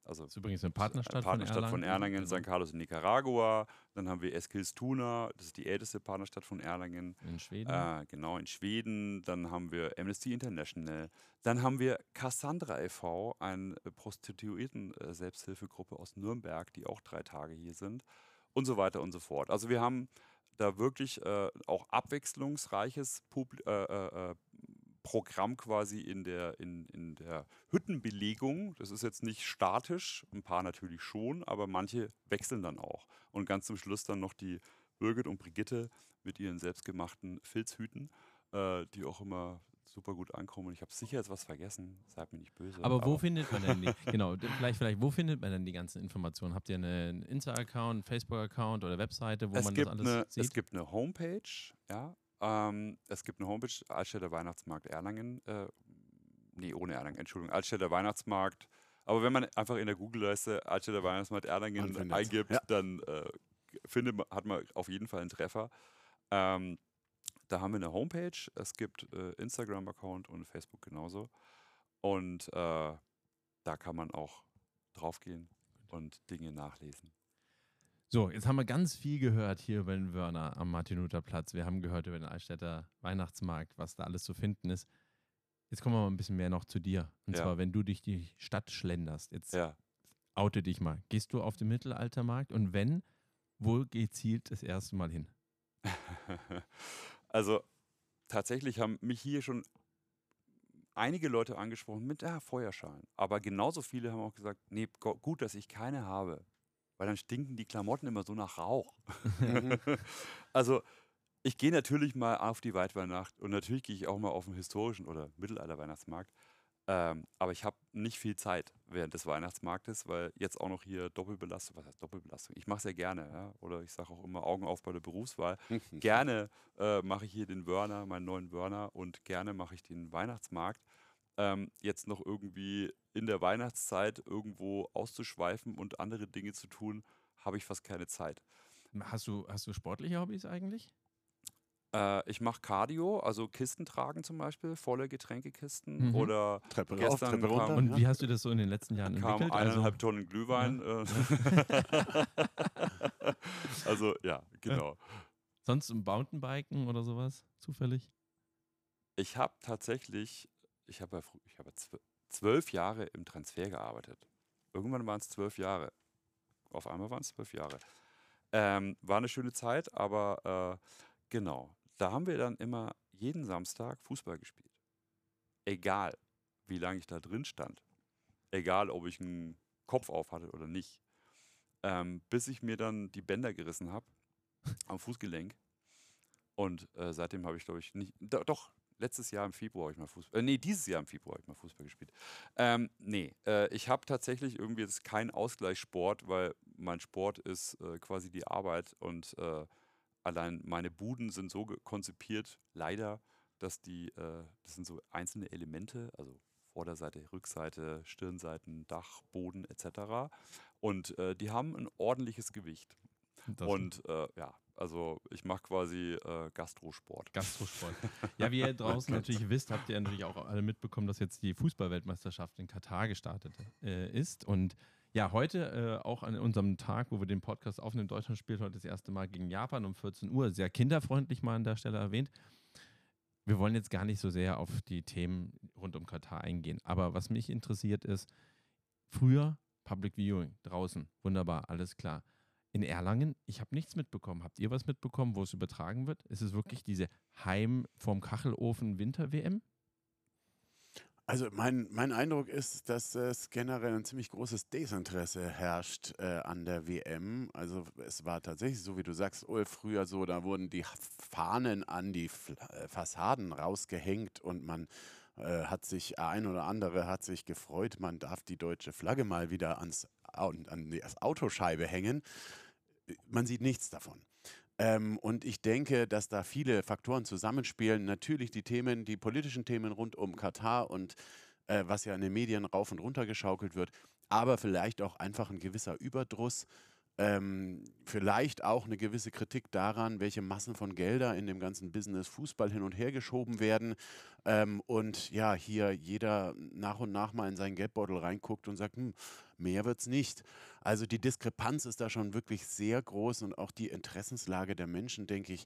also das ist übrigens eine Partnerstadt, eine Partnerstadt von, von Erlangen, in San Carlos in Nicaragua. Dann haben wir Eskilstuna, das ist die älteste Partnerstadt von Erlangen. In Schweden. Äh, genau, in Schweden. Dann haben wir Amnesty International. Dann haben wir Cassandra e V, eine Prostituierten-Selbsthilfegruppe aus Nürnberg, die auch drei Tage hier sind. Und so weiter und so fort. Also wir haben da wirklich äh, auch abwechslungsreiches Publi äh, äh, Programm quasi in der, in, in der Hüttenbelegung. Das ist jetzt nicht statisch, ein paar natürlich schon, aber manche wechseln dann auch. Und ganz zum Schluss dann noch die Birgit und Brigitte mit ihren selbstgemachten Filzhüten, äh, die auch immer super gut ankommen. Und ich habe sicher jetzt was vergessen, seid mir nicht böse. Aber, aber wo findet man denn die, genau, vielleicht, vielleicht, wo findet man denn die ganzen Informationen? Habt ihr einen Insta-Account, Facebook-Account oder Webseite, wo es man das alles eine, sieht? Es gibt eine Homepage, ja. Ähm, es gibt eine Homepage, Altstädter Weihnachtsmarkt Erlangen, äh, nee, ohne Erlangen, Entschuldigung, Altstädter Weihnachtsmarkt, aber wenn man einfach in der Google-Leiste Altstädter Weihnachtsmarkt Erlangen eingibt, ja, dann äh, findet man, hat man auf jeden Fall einen Treffer. Ähm, da haben wir eine Homepage, es gibt äh, Instagram-Account und Facebook genauso und äh, da kann man auch draufgehen und Dinge nachlesen. So, jetzt haben wir ganz viel gehört hier über den Wörner am Martin-Luther-Platz. Wir haben gehört über den Altstädter Weihnachtsmarkt, was da alles zu finden ist. Jetzt kommen wir mal ein bisschen mehr noch zu dir. Und ja, zwar, wenn du durch die Stadt schlenderst, jetzt ja, oute dich mal. Gehst du auf den Mittelaltermarkt und wenn, wo gezielt das erste Mal hin? Also tatsächlich haben mich hier schon einige Leute angesprochen mit ah, Feuerschalen. Aber genauso viele haben auch gesagt, nee, gut, dass ich keine habe. Weil dann stinken die Klamotten immer so nach Rauch. Also ich gehe natürlich mal auf die Waldweihnacht und natürlich gehe ich auch mal auf den historischen oder Mittelalter-Weihnachtsmarkt. Ähm, aber ich habe nicht viel Zeit während des Weihnachtsmarktes, weil jetzt auch noch hier Doppelbelastung, was heißt Doppelbelastung? Ich mache es ja gerne, ja? Oder ich sage auch immer Augen auf bei der Berufswahl. Gerne äh, mache ich hier den Wörner, meinen neuen Wörner und gerne mache ich den Weihnachtsmarkt. Ähm, jetzt noch irgendwie in der Weihnachtszeit irgendwo auszuschweifen und andere Dinge zu tun, habe ich fast keine Zeit. Hast du, hast du sportliche Hobbys eigentlich? Äh, ich mache Cardio, also Kisten tragen zum Beispiel, volle Getränkekisten mhm. oder Treppe rauf, Treppe runter. Kam, und wie hast du das so in den letzten Jahren entwickelt? Kam eineinhalb also, Tonnen Glühwein. Ja. Äh. Also ja, genau. Ja. Sonst im Mountainbiken oder sowas, zufällig? Ich habe tatsächlich, ich habe ja, ich habe ja zwölf, zwölf Jahre im Transfer gearbeitet. Irgendwann waren es zwölf Jahre. Auf einmal waren es zwölf Jahre. Ähm, war eine schöne Zeit, aber äh, genau. Da haben wir dann immer jeden Samstag Fußball gespielt. Egal, wie lange ich da drin stand. Egal, ob ich einen Kopf auf hatte oder nicht. Ähm, bis ich mir dann die Bänder gerissen habe am Fußgelenk. Und äh, seitdem habe ich, glaube ich, nicht... Do, doch... Letztes Jahr im Februar habe ich mal Fußball, äh, nee, dieses Jahr im Februar habe ich mal Fußball gespielt. Ähm, nee, äh, ich habe tatsächlich irgendwie jetzt keinen Ausgleichssport, weil mein Sport ist äh, quasi die Arbeit und äh, allein meine Buden sind so konzipiert, leider, dass die, äh, das sind so einzelne Elemente, also Vorderseite, Rückseite, Stirnseiten, Dach, Boden et cetera. Und äh, die haben ein ordentliches Gewicht. Das und äh, ja, Also ich mache quasi äh, Gastrosport. Gastrosport. Ja, wie ihr draußen natürlich wisst, habt ihr natürlich auch alle mitbekommen, dass jetzt die Fußballweltmeisterschaft in Katar gestartet äh, ist. Und ja, heute äh, auch an unserem Tag, wo wir den Podcast aufnehmen, Deutschland spielt heute das erste Mal gegen Japan um vierzehn Uhr. Sehr kinderfreundlich mal an der Stelle erwähnt. Wir wollen jetzt gar nicht so sehr auf die Themen rund um Katar eingehen. Aber was mich interessiert ist, früher Public Viewing, draußen, wunderbar, alles klar. In Erlangen, ich habe nichts mitbekommen. Habt ihr was mitbekommen, wo es übertragen wird? Ist es wirklich diese Heim vom Kachelofen Winter-W M? Also mein, mein Eindruck ist, dass es generell ein ziemlich großes Desinteresse herrscht äh, an der W M. Also es war tatsächlich, so wie du sagst, Ulf, früher so, da wurden die Fahnen an die Fassaden rausgehängt und man äh, hat sich, ein oder andere hat sich gefreut, man darf die deutsche Flagge mal wieder ans, an die Autoscheibe hängen. Man sieht nichts davon. Ähm, und ich denke, dass da viele Faktoren zusammenspielen. Natürlich die Themen, die politischen Themen rund um Katar und äh, was ja in den Medien rauf und runter geschaukelt wird. Aber vielleicht auch einfach ein gewisser Überdruss. Ähm, vielleicht auch eine gewisse Kritik daran, welche Massen von Gelder in dem ganzen Business Fußball hin und her geschoben werden. Ähm, und ja, hier jeder nach und nach mal in seinen Geldbeutel reinguckt und sagt, hm, mehr wird's nicht. Also die Diskrepanz ist da schon wirklich sehr groß und auch die Interessenslage der Menschen, denke ich,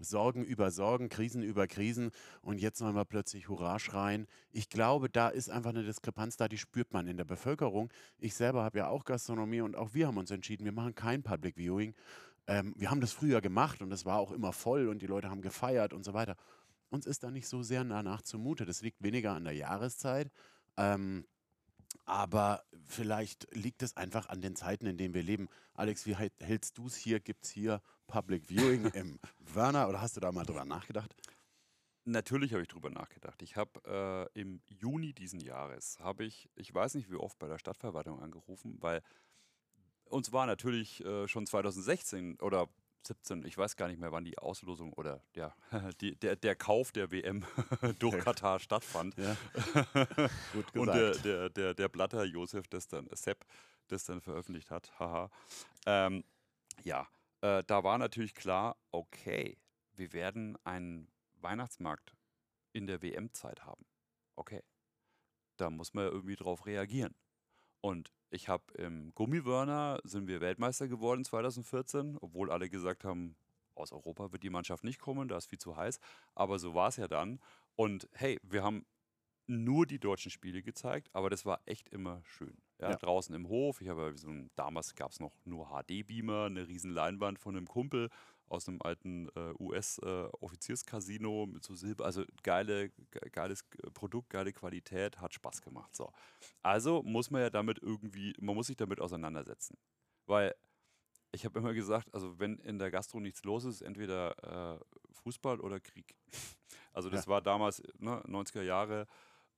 Sorgen über Sorgen, Krisen über Krisen und jetzt sollen wir plötzlich Hurra schreien. Ich glaube, da ist einfach eine Diskrepanz da, die spürt man in der Bevölkerung. Ich selber habe ja auch Gastronomie und auch wir haben uns entschieden, wir machen kein Public Viewing. Ähm, wir haben das früher gemacht und das war auch immer voll und die Leute haben gefeiert und so weiter. Uns ist da nicht so sehr danach zumute. Das liegt weniger an der Jahreszeit. Ähm, aber vielleicht liegt es einfach an den Zeiten, in denen wir leben. Alex, wie hältst du es hier? Gibt es hier Public Viewing im Wörner oder hast du da mal drüber nachgedacht? Natürlich habe ich drüber nachgedacht. Ich habe äh, im Juni diesen Jahres, habe ich, ich weiß nicht wie oft, bei der Stadtverwaltung angerufen, weil uns war natürlich äh, schon zweitausendsechzehn oder siebzehn, ich weiß gar nicht mehr, wann die Auslosung oder ja, die, der, der Kauf der W M durch Katar stattfand. Ja. Gut gesagt. Und der, der, der, der Blatter Josef, das dann, Sepp, das dann veröffentlicht hat. Haha. Ähm, ja, äh, da war natürlich klar, okay, wir werden einen Weihnachtsmarkt in der W M-Zeit haben. Okay, da muss man ja irgendwie drauf reagieren. Und ich habe im Gummi Wörner sind wir Weltmeister geworden zweitausendvierzehn, obwohl alle gesagt haben, aus Europa wird die Mannschaft nicht kommen, da ist viel zu heiß. Aber so war es ja dann. Und hey, wir haben nur die deutschen Spiele gezeigt, aber das war echt immer schön. Ja, ja. Draußen im Hof, ich habe so ein, damals gab es noch nur H D-Beamer, eine riesen Leinwand von einem Kumpel aus einem alten äh, U S-Offizierscasino äh, mit so Silber, also geile, ge geiles Produkt, geile Qualität, hat Spaß gemacht. So. Also muss man ja damit irgendwie, man muss sich damit auseinandersetzen, weil ich habe immer gesagt, also wenn in der Gastro nichts los ist, entweder äh, Fußball oder Krieg. Also das ja. war damals, ne, neunziger Jahre,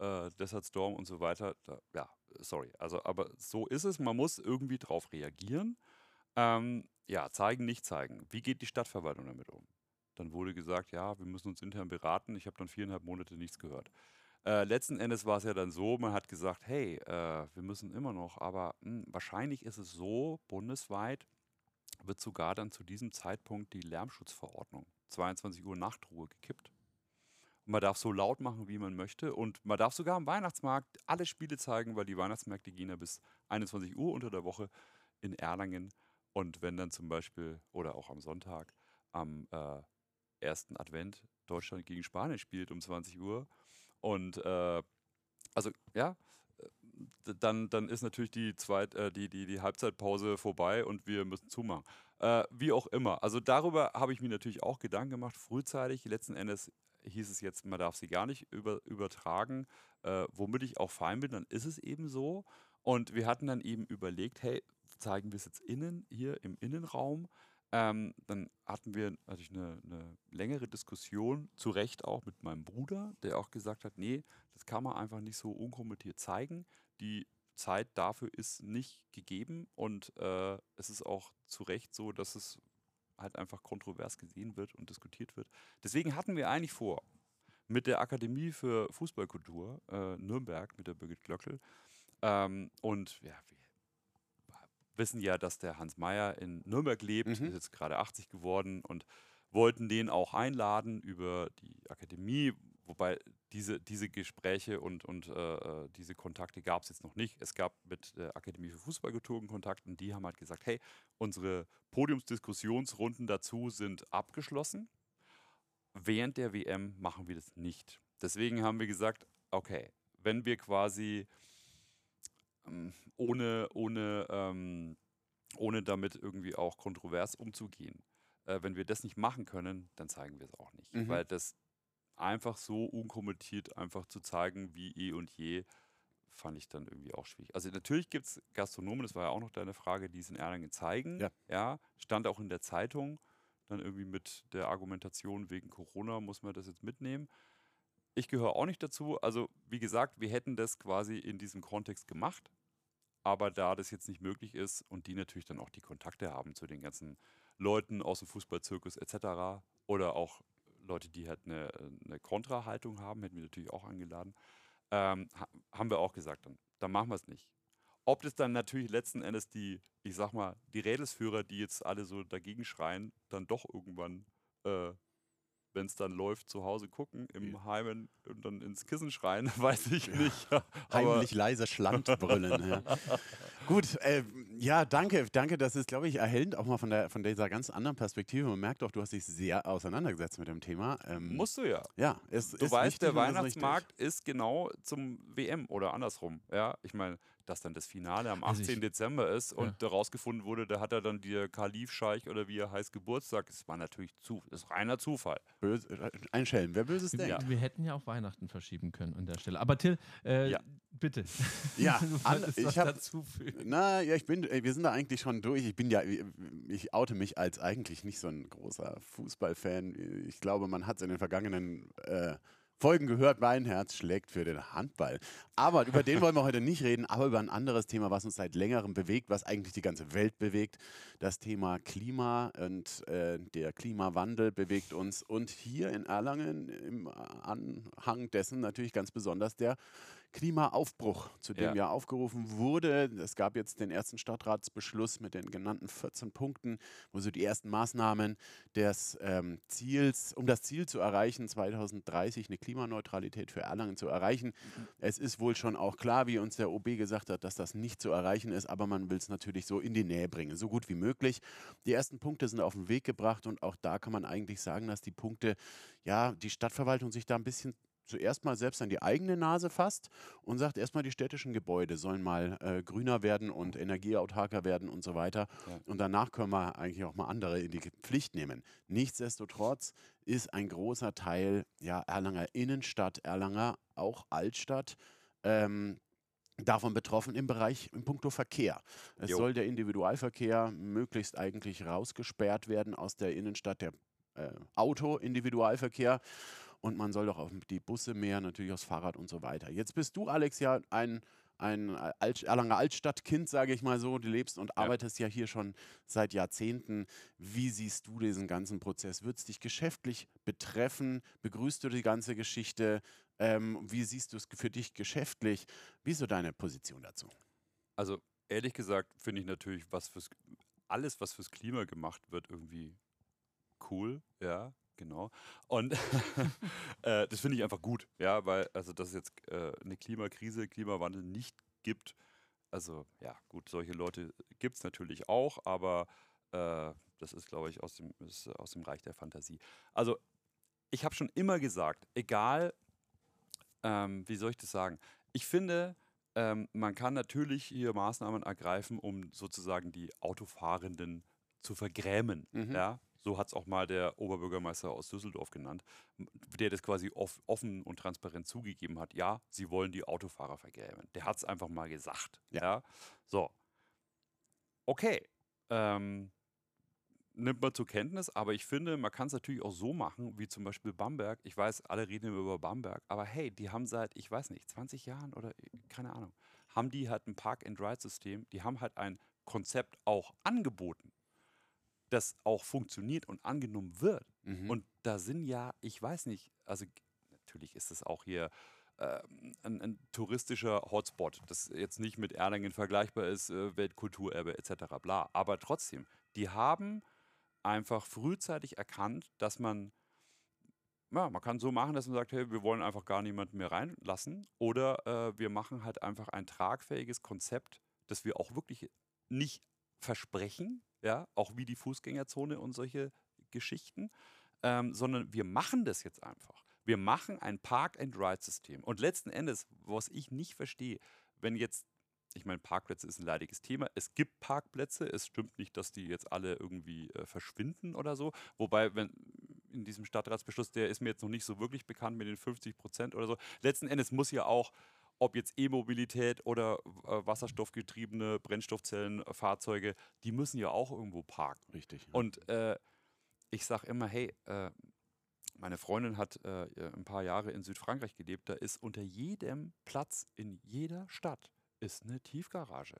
äh, Desert Storm und so weiter. Da, ja, sorry. Also, aber so ist es. Man muss irgendwie drauf reagieren. Ähm, ja, zeigen, nicht zeigen. Wie geht die Stadtverwaltung damit um? Dann wurde gesagt, ja, wir müssen uns intern beraten. Ich habe dann viereinhalb Monate nichts gehört. Äh, letzten Endes war es ja dann so, man hat gesagt, hey, äh, wir müssen immer noch, aber mh, wahrscheinlich ist es so, bundesweit wird sogar dann zu diesem Zeitpunkt die Lärmschutzverordnung zweiundzwanzig Uhr Nachtruhe gekippt. Und man darf so laut machen, wie man möchte. Und man darf sogar am Weihnachtsmarkt alle Spiele zeigen, weil die Weihnachtsmärkte gehen ja bis einundzwanzig Uhr unter der Woche in Erlangen. Und wenn dann zum Beispiel, oder auch am Sonntag, am äh, ersten Advent Deutschland gegen Spanien spielt um zwanzig Uhr. Und äh, also, ja, Dann, dann ist natürlich die, Zweit-, äh, die, die, die Halbzeitpause vorbei und wir müssen zumachen. Äh, wie auch immer. Also darüber habe ich mir natürlich auch Gedanken gemacht, frühzeitig. Letzten Endes hieß es jetzt, man darf sie gar nicht über, übertragen, äh, womit ich auch fein bin, dann ist es eben so. Und wir hatten dann eben überlegt, hey, zeigen wir es jetzt innen, hier im Innenraum. Ähm, dann hatten wir natürlich eine, eine längere Diskussion, zu Recht auch mit meinem Bruder, der auch gesagt hat, nee, das kann man einfach nicht so unkommentiert zeigen. Die Zeit dafür ist nicht gegeben und äh, es ist auch zu Recht so, dass es halt einfach kontrovers gesehen wird und diskutiert wird. Deswegen hatten wir eigentlich vor, mit der Akademie für Fußballkultur äh, Nürnberg, mit der Birgit Glöckl ähm, und ja, wir wissen ja, dass der Hans Meyer in Nürnberg lebt, mhm. ist jetzt gerade achtzig geworden und wollten den auch einladen über die Akademie, wobei diese, diese Gespräche und, und äh, diese Kontakte gab es jetzt noch nicht. Es gab mit der Akademie für Fußballkulturen Kontakt und die haben halt gesagt, hey, unsere Podiumsdiskussionsrunden dazu sind abgeschlossen. Während der W M machen wir das nicht. Deswegen haben wir gesagt, okay, wenn wir quasi ähm, ohne, ohne, ähm, ohne damit irgendwie auch kontrovers umzugehen, äh, wenn wir das nicht machen können, dann zeigen wir es auch nicht. Mhm. Weil das einfach so unkommentiert einfach zu zeigen wie eh und je, fand ich dann irgendwie auch schwierig. Also natürlich gibt es Gastronomen, das war ja auch noch deine Frage, die es in Erlangen zeigen. Ja. Ja, stand auch in der Zeitung, dann irgendwie mit der Argumentation wegen Corona muss man das jetzt mitnehmen. Ich gehöre auch nicht dazu. Also wie gesagt, wir hätten das quasi in diesem Kontext gemacht, aber da das jetzt nicht möglich ist und die natürlich dann auch die Kontakte haben zu den ganzen Leuten aus dem Fußballzirkus et cetera oder auch Leute, die halt eine, eine Kontrahaltung haben, hätten wir natürlich auch angeladen, ähm, haben wir auch gesagt, dann, dann machen wir es nicht. Ob das dann natürlich letzten Endes die, ich sag mal, die Rädelsführer, die jetzt alle so dagegen schreien, dann doch irgendwann, äh, wenn es dann läuft, zu Hause gucken, im ja. Heimen und dann ins Kissen schreien, weiß ich ja. nicht. Heimlich leise Schland brüllen. Ja. Gut, äh, ja, danke, danke. Das ist, glaube ich, erhellend auch mal von, der, von dieser ganz anderen Perspektive. Man merkt doch, du hast dich sehr auseinandergesetzt mit dem Thema. Ähm, Musst du ja. Ja, es, du ist weißt, richtig, der Weihnachtsmarkt ist, ist genau zum W M oder andersrum. Ja, ich meine, dass dann das Finale am achtzehnten Also Dezember ist und ja. daraus gefunden wurde, da hat er dann der Kalif-Scheich oder wie er heißt Geburtstag. Das war natürlich zu, das ist reiner Zufall. Böse, ein Schelm, wer Böses denkt. Ja. Wir hätten ja auch Weihnachten verschieben können an der Stelle. Aber Till, äh, ja. bitte. Ja, an, ich hab, dazu na, ja, ich bin, wir sind da eigentlich schon durch. Ich bin ja, ich oute mich als eigentlich nicht so ein großer Fußballfan. Ich glaube, man hat es in den vergangenen äh, Folgen gehört, mein Herz schlägt für den Handball. Aber über den wollen wir heute nicht reden, aber über ein anderes Thema, was uns seit längerem bewegt, was eigentlich die ganze Welt bewegt. Das Thema Klima und äh, der Klimawandel bewegt uns. Und hier in Erlangen im Anhang dessen natürlich ganz besonders der Klimaaufbruch, zu dem ja, ja aufgerufen wurde. Es gab jetzt den ersten Stadtratsbeschluss mit den genannten vierzehn Punkten, wo so die ersten Maßnahmen des ähm, Ziels, um das Ziel zu erreichen, zweitausenddreißig eine Klimawandelstrategie Klimaneutralität für Erlangen zu erreichen. Mhm. Es ist wohl schon auch klar, wie uns der O B gesagt hat, dass das nicht zu erreichen ist, aber man will es natürlich so in die Nähe bringen, so gut wie möglich. Die ersten Punkte sind auf den Weg gebracht und auch da kann man eigentlich sagen, dass die Punkte, ja, die Stadtverwaltung sich da ein bisschen zuerst mal selbst an die eigene Nase fasst und sagt erstmal, die städtischen Gebäude sollen mal äh, grüner werden und energieautarker werden und so weiter. Ja. Und danach können wir eigentlich auch mal andere in die Pflicht nehmen. Nichtsdestotrotz ist ein großer Teil, ja, Erlanger Innenstadt, Erlanger, auch Altstadt, ähm, davon betroffen im Bereich, im Punkto Verkehr. Es jo. soll der Individualverkehr möglichst eigentlich rausgesperrt werden aus der Innenstadt, der äh, Auto-Individualverkehr. Und man soll doch auf die Busse mehr, natürlich aufs Fahrrad und so weiter. Jetzt bist du, Alex, ja ein, ein Alt, Erlanger Altstadtkind, sage ich mal so. Du lebst und arbeitest ja. ja hier schon seit Jahrzehnten. Wie siehst du diesen ganzen Prozess? Wird es dich geschäftlich betreffen? Begrüßt du die ganze Geschichte? Ähm, wie siehst du es für dich geschäftlich? Wie ist so deine Position dazu? Also ehrlich gesagt finde ich natürlich, was fürs, alles, was fürs Klima gemacht wird, irgendwie cool, ja. Genau. Und äh, das finde ich einfach gut, ja, weil, also, dass es jetzt äh, eine Klimakrise, Klimawandel nicht gibt. Also, ja, gut, solche Leute gibt es natürlich auch, aber äh, das ist, glaube ich, aus dem, ist aus dem Reich der Fantasie. Also, ich habe schon immer gesagt, egal, ähm, wie soll ich das sagen? Ich finde, ähm, man kann natürlich hier Maßnahmen ergreifen, um sozusagen die Autofahrenden zu vergrämen, mhm. ja. So hat es auch mal der Oberbürgermeister aus Düsseldorf genannt, der das quasi off offen und transparent zugegeben hat. Ja, sie wollen die Autofahrer vergrämen. Der hat es einfach mal gesagt. Ja. ja. So. Okay. Ähm, nimmt man zur Kenntnis, aber ich finde, man kann es natürlich auch so machen, wie zum Beispiel Bamberg. Ich weiß, alle reden immer über Bamberg, aber hey, die haben seit, ich weiß nicht, zwanzig Jahren oder keine Ahnung, haben die halt ein Park-and-Ride-System. Die haben halt ein Konzept auch angeboten, das auch funktioniert und angenommen wird. Mhm. Und da sind ja, ich weiß nicht, also natürlich ist es auch hier äh, ein, ein touristischer Hotspot, das jetzt nicht mit Erlangen vergleichbar ist, äh, Weltkulturerbe et cetera bla. Aber trotzdem, die haben einfach frühzeitig erkannt, dass man, ja, man kann so machen, dass man sagt, hey, wir wollen einfach gar niemanden mehr reinlassen, oder äh, wir machen halt einfach ein tragfähiges Konzept, das wir auch wirklich nicht versprechen, ja, auch wie die Fußgängerzone und solche Geschichten, ähm, sondern wir machen das jetzt einfach. Wir machen ein Park-and-Ride-System. Und letzten Endes, was ich nicht verstehe, wenn jetzt, ich meine, Parkplätze ist ein leidiges Thema. Es gibt Parkplätze. Es stimmt nicht, dass die jetzt alle irgendwie äh, verschwinden oder so. Wobei, wenn in diesem Stadtratsbeschluss, der ist mir jetzt noch nicht so wirklich bekannt mit den fünfzig Prozent oder so. Letzten Endes muss ja auch, ob jetzt E-Mobilität oder äh, wasserstoffgetriebene Brennstoffzellenfahrzeuge, die müssen ja auch irgendwo parken. Richtig. Ja. Und äh, ich sage immer, hey, äh, meine Freundin hat äh, ein paar Jahre in Südfrankreich gelebt. Da ist unter jedem Platz in jeder Stadt ist eine Tiefgarage.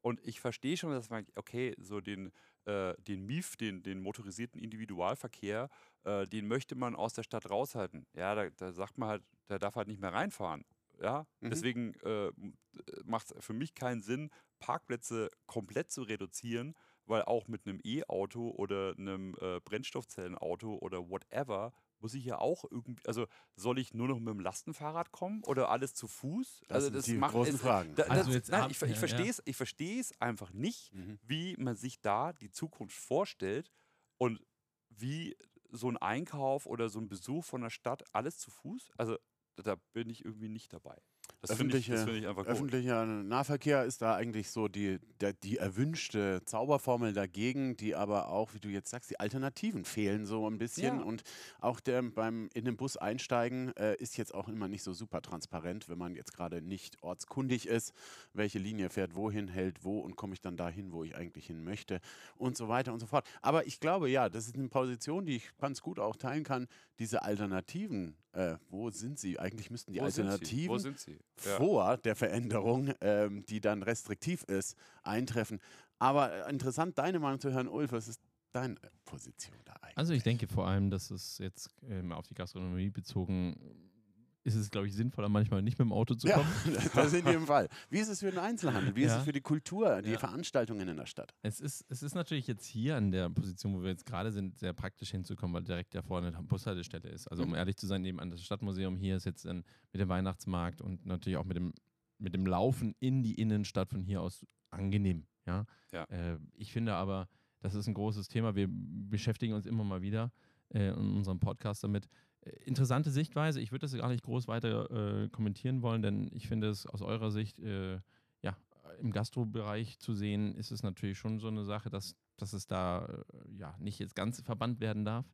Und ich verstehe schon, dass man, okay, so den, äh, den M I V, den, den motorisierten Individualverkehr, äh, den möchte man aus der Stadt raushalten. Ja, da, da sagt man halt, der darf halt nicht mehr reinfahren. Ja, mhm. Deswegen äh, macht es für mich keinen Sinn, Parkplätze komplett zu reduzieren, weil auch mit einem E-Auto oder einem äh, Brennstoffzellenauto oder whatever muss ich ja auch irgendwie, also soll ich nur noch mit dem Lastenfahrrad kommen oder alles zu Fuß? Das also sind das die macht, großen es, Fragen. Da, also das, jetzt nein, ab, ich ich ja, verstehe es, ich verstehe es einfach nicht, mhm. wie man sich da die Zukunft vorstellt und wie so ein Einkauf oder so ein Besuch von der Stadt alles zu Fuß, also da bin ich irgendwie nicht dabei. Das öffentliche, find ich, das find ich einfach öffentlicher cool. Nahverkehr ist da eigentlich so die, die, die erwünschte Zauberformel dagegen, die aber auch, wie du jetzt sagst, die Alternativen fehlen so ein bisschen. Ja. Und auch der, beim in den Bus einsteigen äh, ist jetzt auch immer nicht so super transparent, wenn man jetzt gerade nicht ortskundig ist, welche Linie fährt wohin, hält wo und komme ich dann dahin, wo ich eigentlich hin möchte und so weiter und so fort. Aber ich glaube, ja, das ist eine Position, die ich ganz gut auch teilen kann, diese Alternativen. Äh, wo sind sie? Eigentlich müssten die wo Alternativen sind sie? Wo sind sie? Ja. vor der Veränderung, ähm, die dann restriktiv ist, eintreffen. Aber interessant, deine Meinung zu hören, Ulf, was ist deine Position da eigentlich? Also ich denke vor allem, dass es jetzt ähm, auf die Gastronomie bezogen ist, es glaube ich sinnvoller, manchmal nicht mit dem Auto zu kommen. Ja, das in jedem Fall. Wie ist es für den Einzelhandel? Wie ja. ist es für die Kultur, die ja. Veranstaltungen in der Stadt? Es ist, es ist natürlich jetzt hier an der Position, wo wir jetzt gerade sind, sehr praktisch hinzukommen, weil direkt da vorne eine Bushaltestelle ist. Also um ehrlich zu sein, nebenan das Stadtmuseum hier ist jetzt ein, mit dem Weihnachtsmarkt und natürlich auch mit dem, mit dem Laufen in die Innenstadt von hier aus angenehm. Ja? Ja. Äh, ich finde aber, das ist ein großes Thema. Wir beschäftigen uns immer mal wieder äh, in unserem Podcast damit. Interessante Sichtweise. Ich würde das gar nicht groß weiter äh, kommentieren wollen, denn ich finde es aus eurer Sicht, äh, ja, im Gastrobereich zu sehen, ist es natürlich schon so eine Sache, dass, dass es da äh, ja, nicht jetzt ganz verbannt werden darf.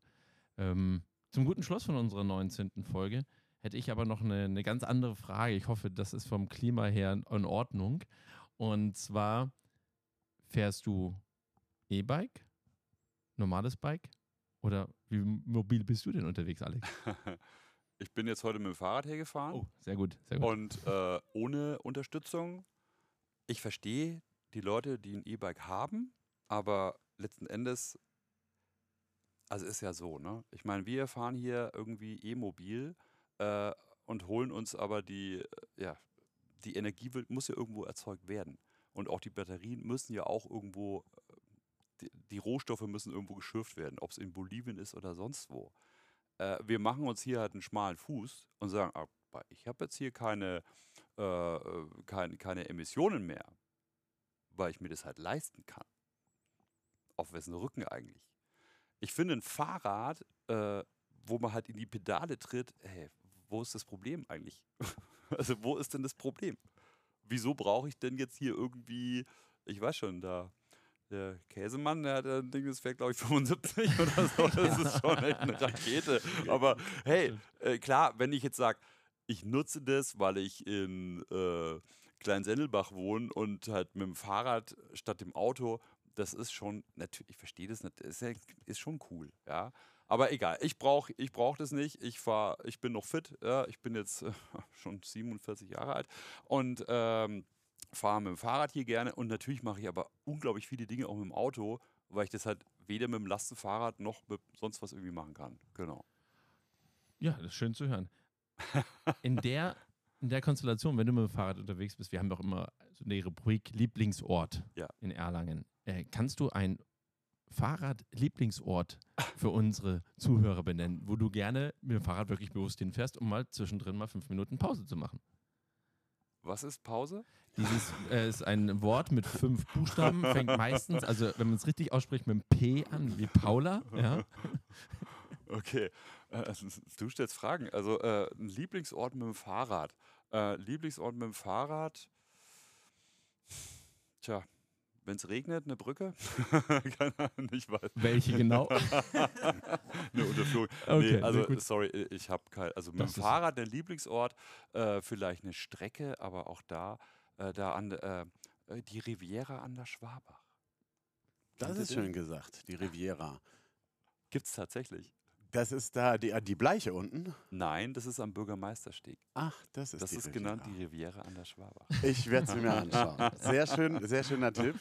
Ähm, zum guten Schluss von unserer neunzehnten Folge hätte ich aber noch eine, eine ganz andere Frage. Ich hoffe, das ist vom Klima her in Ordnung. Und zwar, fährst du E-Bike, normales Bike? Oder wie mobil bist du denn unterwegs, Alex? Ich bin jetzt heute mit dem Fahrrad hergefahren. Oh, sehr gut, sehr gut. Und äh, ohne Unterstützung. Ich verstehe die Leute, die ein E-Bike haben, aber letzten Endes, also ist ja so, ne? Ich meine, wir fahren hier irgendwie E-Mobil äh, und holen uns aber die, ja, die Energie muss ja irgendwo erzeugt werden. Und auch die Batterien müssen ja auch irgendwo... Die, die Rohstoffe müssen irgendwo geschürft werden, ob es in Bolivien ist oder sonst wo. Äh, wir machen uns hier halt einen schmalen Fuß und sagen, aber ich habe jetzt hier keine, äh, kein, keine Emissionen mehr, weil ich mir das halt leisten kann. Auf wessen Rücken eigentlich? Ich finde ein Fahrrad, äh, wo man halt in die Pedale tritt, hey, wo ist das Problem eigentlich? Also wo ist denn das Problem? Wieso brauche ich denn jetzt hier irgendwie, ich weiß schon, da... Der Käsemann, der hat ein Ding, das fährt, glaube ich, fünfundsiebzig oder so. Das ist schon echt eine Rakete. Aber hey, äh, klar, wenn ich jetzt sage, ich nutze das, weil ich in äh, Kleinsendelbach wohne und halt mit dem Fahrrad statt dem Auto, das ist schon, natürlich, ich verstehe das nicht, ist, ja, ist schon cool, ja. Aber egal, ich brauche ich brauch das nicht, ich, fahr, ich bin noch fit, ja? Ich bin jetzt äh, schon siebenundvierzig Jahre alt und ähm, fahre mit dem Fahrrad hier gerne und natürlich mache ich aber unglaublich viele Dinge auch mit dem Auto, weil ich das halt weder mit dem Lastenfahrrad noch mit sonst was irgendwie machen kann. Genau. Ja, das ist schön zu hören. In der in der Konstellation, wenn du mit dem Fahrrad unterwegs bist, wir haben doch immer so eine Rubrik Lieblingsort ja. in Erlangen. Äh, kannst du ein Fahrrad-Lieblingsort für unsere Zuhörer benennen, wo du gerne mit dem Fahrrad wirklich bewusst hinfährst, um mal zwischendrin mal fünf Minuten Pause zu machen? Was ist Pause? Dieses äh, ist ein Wort mit fünf Buchstaben, fängt meistens, also wenn man es richtig ausspricht, mit einem P an, wie Paula. Ja. Okay, äh, du stellst Fragen. Also äh, ein Lieblingsort mit dem Fahrrad. Äh, Lieblingsort mit dem Fahrrad, tja, wenn es regnet, eine Brücke? Keine Ahnung, ich weiß. Welche genau? Eine Unterflug. Okay, nee, also, sorry, ich habe kein. Also, mit das dem Fahrrad der Lieblingsort, äh, vielleicht eine Strecke, aber auch da, äh, da an äh, die Riviera an der Schwabach. Das, das ist schön gesagt, die Riviera. Gibt es tatsächlich. Das ist da die, die Bleiche unten? Nein, das ist am Bürgermeistersteg. Ach, das ist das die Das ist Riviera. Genannt die Riviera an der Schwabach. Ich werde sie mir anschauen. Sehr schön, sehr schöner Tipp.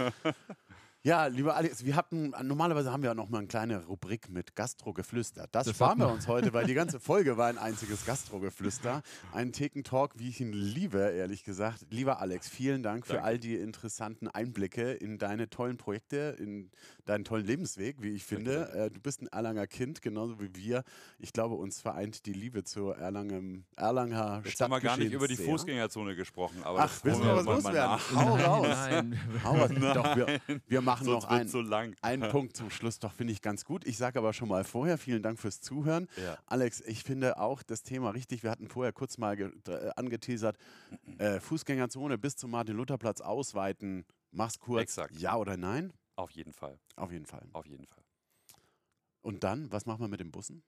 Ja, lieber Alex, wir hatten, normalerweise haben wir ja noch mal eine kleine Rubrik mit Gastrogeflüster. Das, das sparen wir uns heute, weil die ganze Folge war ein einziges Gastrogeflüster. Ein Thekentalk, wie ich ihn liebe, ehrlich gesagt. Lieber Alex, vielen Dank Danke. Für all die interessanten Einblicke in deine tollen Projekte, in deinen tollen Lebensweg, wie ich finde. Danke. Du bist ein Erlanger Kind, genauso wie wir. Ich glaube, uns vereint die Liebe zur Erlangen, Erlanger Stadtgeschichte. Jetzt haben wir gar nicht über die Fußgängerzone gesprochen. Aber Ach, wissen wir, was loswerden? Hau raus! Nein, Hau raus. Nein. Doch, wir, wir machen Sonst noch ein, so lang. Einen Punkt zum Schluss, doch finde ich ganz gut. Ich sage aber schon mal vorher, vielen Dank fürs Zuhören. Ja. Alex, ich finde auch das Thema richtig, wir hatten vorher kurz mal äh, angeteasert, äh, Fußgängerzone bis zum Martin-Luther-Platz ausweiten, mach's kurz, Exakt. Ja oder nein? Auf jeden Fall. Auf jeden Fall. Auf jeden Fall. Und dann, was machen wir mit den Bussen?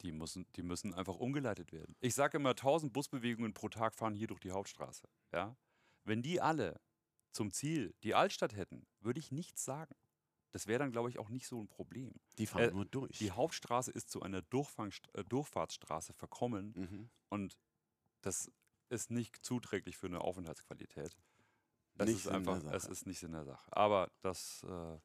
Die müssen, die müssen einfach umgeleitet werden. Ich sage immer, tausend Busbewegungen pro Tag fahren hier durch die Hauptstraße. Ja? Wenn die alle zum Ziel die Altstadt hätten, würde ich nichts sagen. Das wäre dann, glaube ich, auch nicht so ein Problem. Die fahren äh, nur durch. Die Hauptstraße ist zu einer Durchfahrtstra- Durchfahrtsstraße verkommen mhm. und das ist nicht zuträglich für eine Aufenthaltsqualität. Das nicht ist einfach, es ist nicht in der Sache. Aber das äh,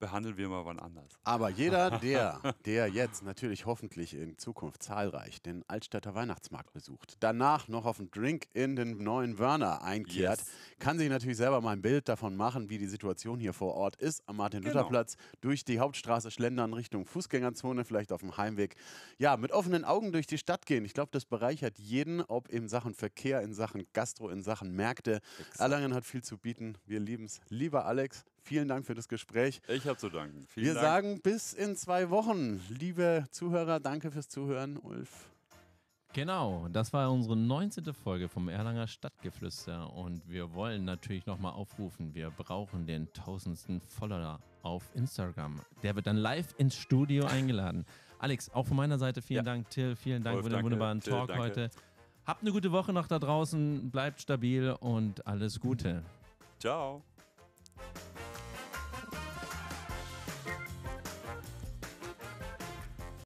behandeln wir mal wann anders. Aber jeder, der, der jetzt natürlich hoffentlich in Zukunft zahlreich den Altstädter Weihnachtsmarkt besucht, danach noch auf einen Drink in den neuen Wörner einkehrt, yes. kann sich natürlich selber mal ein Bild davon machen, wie die Situation hier vor Ort ist. Am Martin-Luther-Platz genau. durch die Hauptstraße schlendern Richtung Fußgängerzone, vielleicht auf dem Heimweg. Ja, mit offenen Augen durch die Stadt gehen. Ich glaube, das bereichert jeden, ob in Sachen Verkehr, in Sachen Gastro, in Sachen Märkte. Exakt. Erlangen hat viel zu bieten. Wir lieben es. Lieber Alex, vielen Dank für das Gespräch. Ich habe zu danken. Vielen Wir Dank. Sagen bis in zwei Wochen. Liebe Zuhörer, danke fürs Zuhören, Ulf. Genau, das war unsere neunzehnte Folge vom Erlanger Stadtgeflüster und wir wollen natürlich nochmal aufrufen, wir brauchen den tausendsten Follower auf Instagram. Der wird dann live ins Studio eingeladen. Alex, auch von meiner Seite vielen ja. Dank, Till, vielen Dank Wolf, für den danke. Wunderbaren Till, Talk danke. Heute. Habt eine gute Woche noch da draußen, bleibt stabil und alles Gute. Ciao.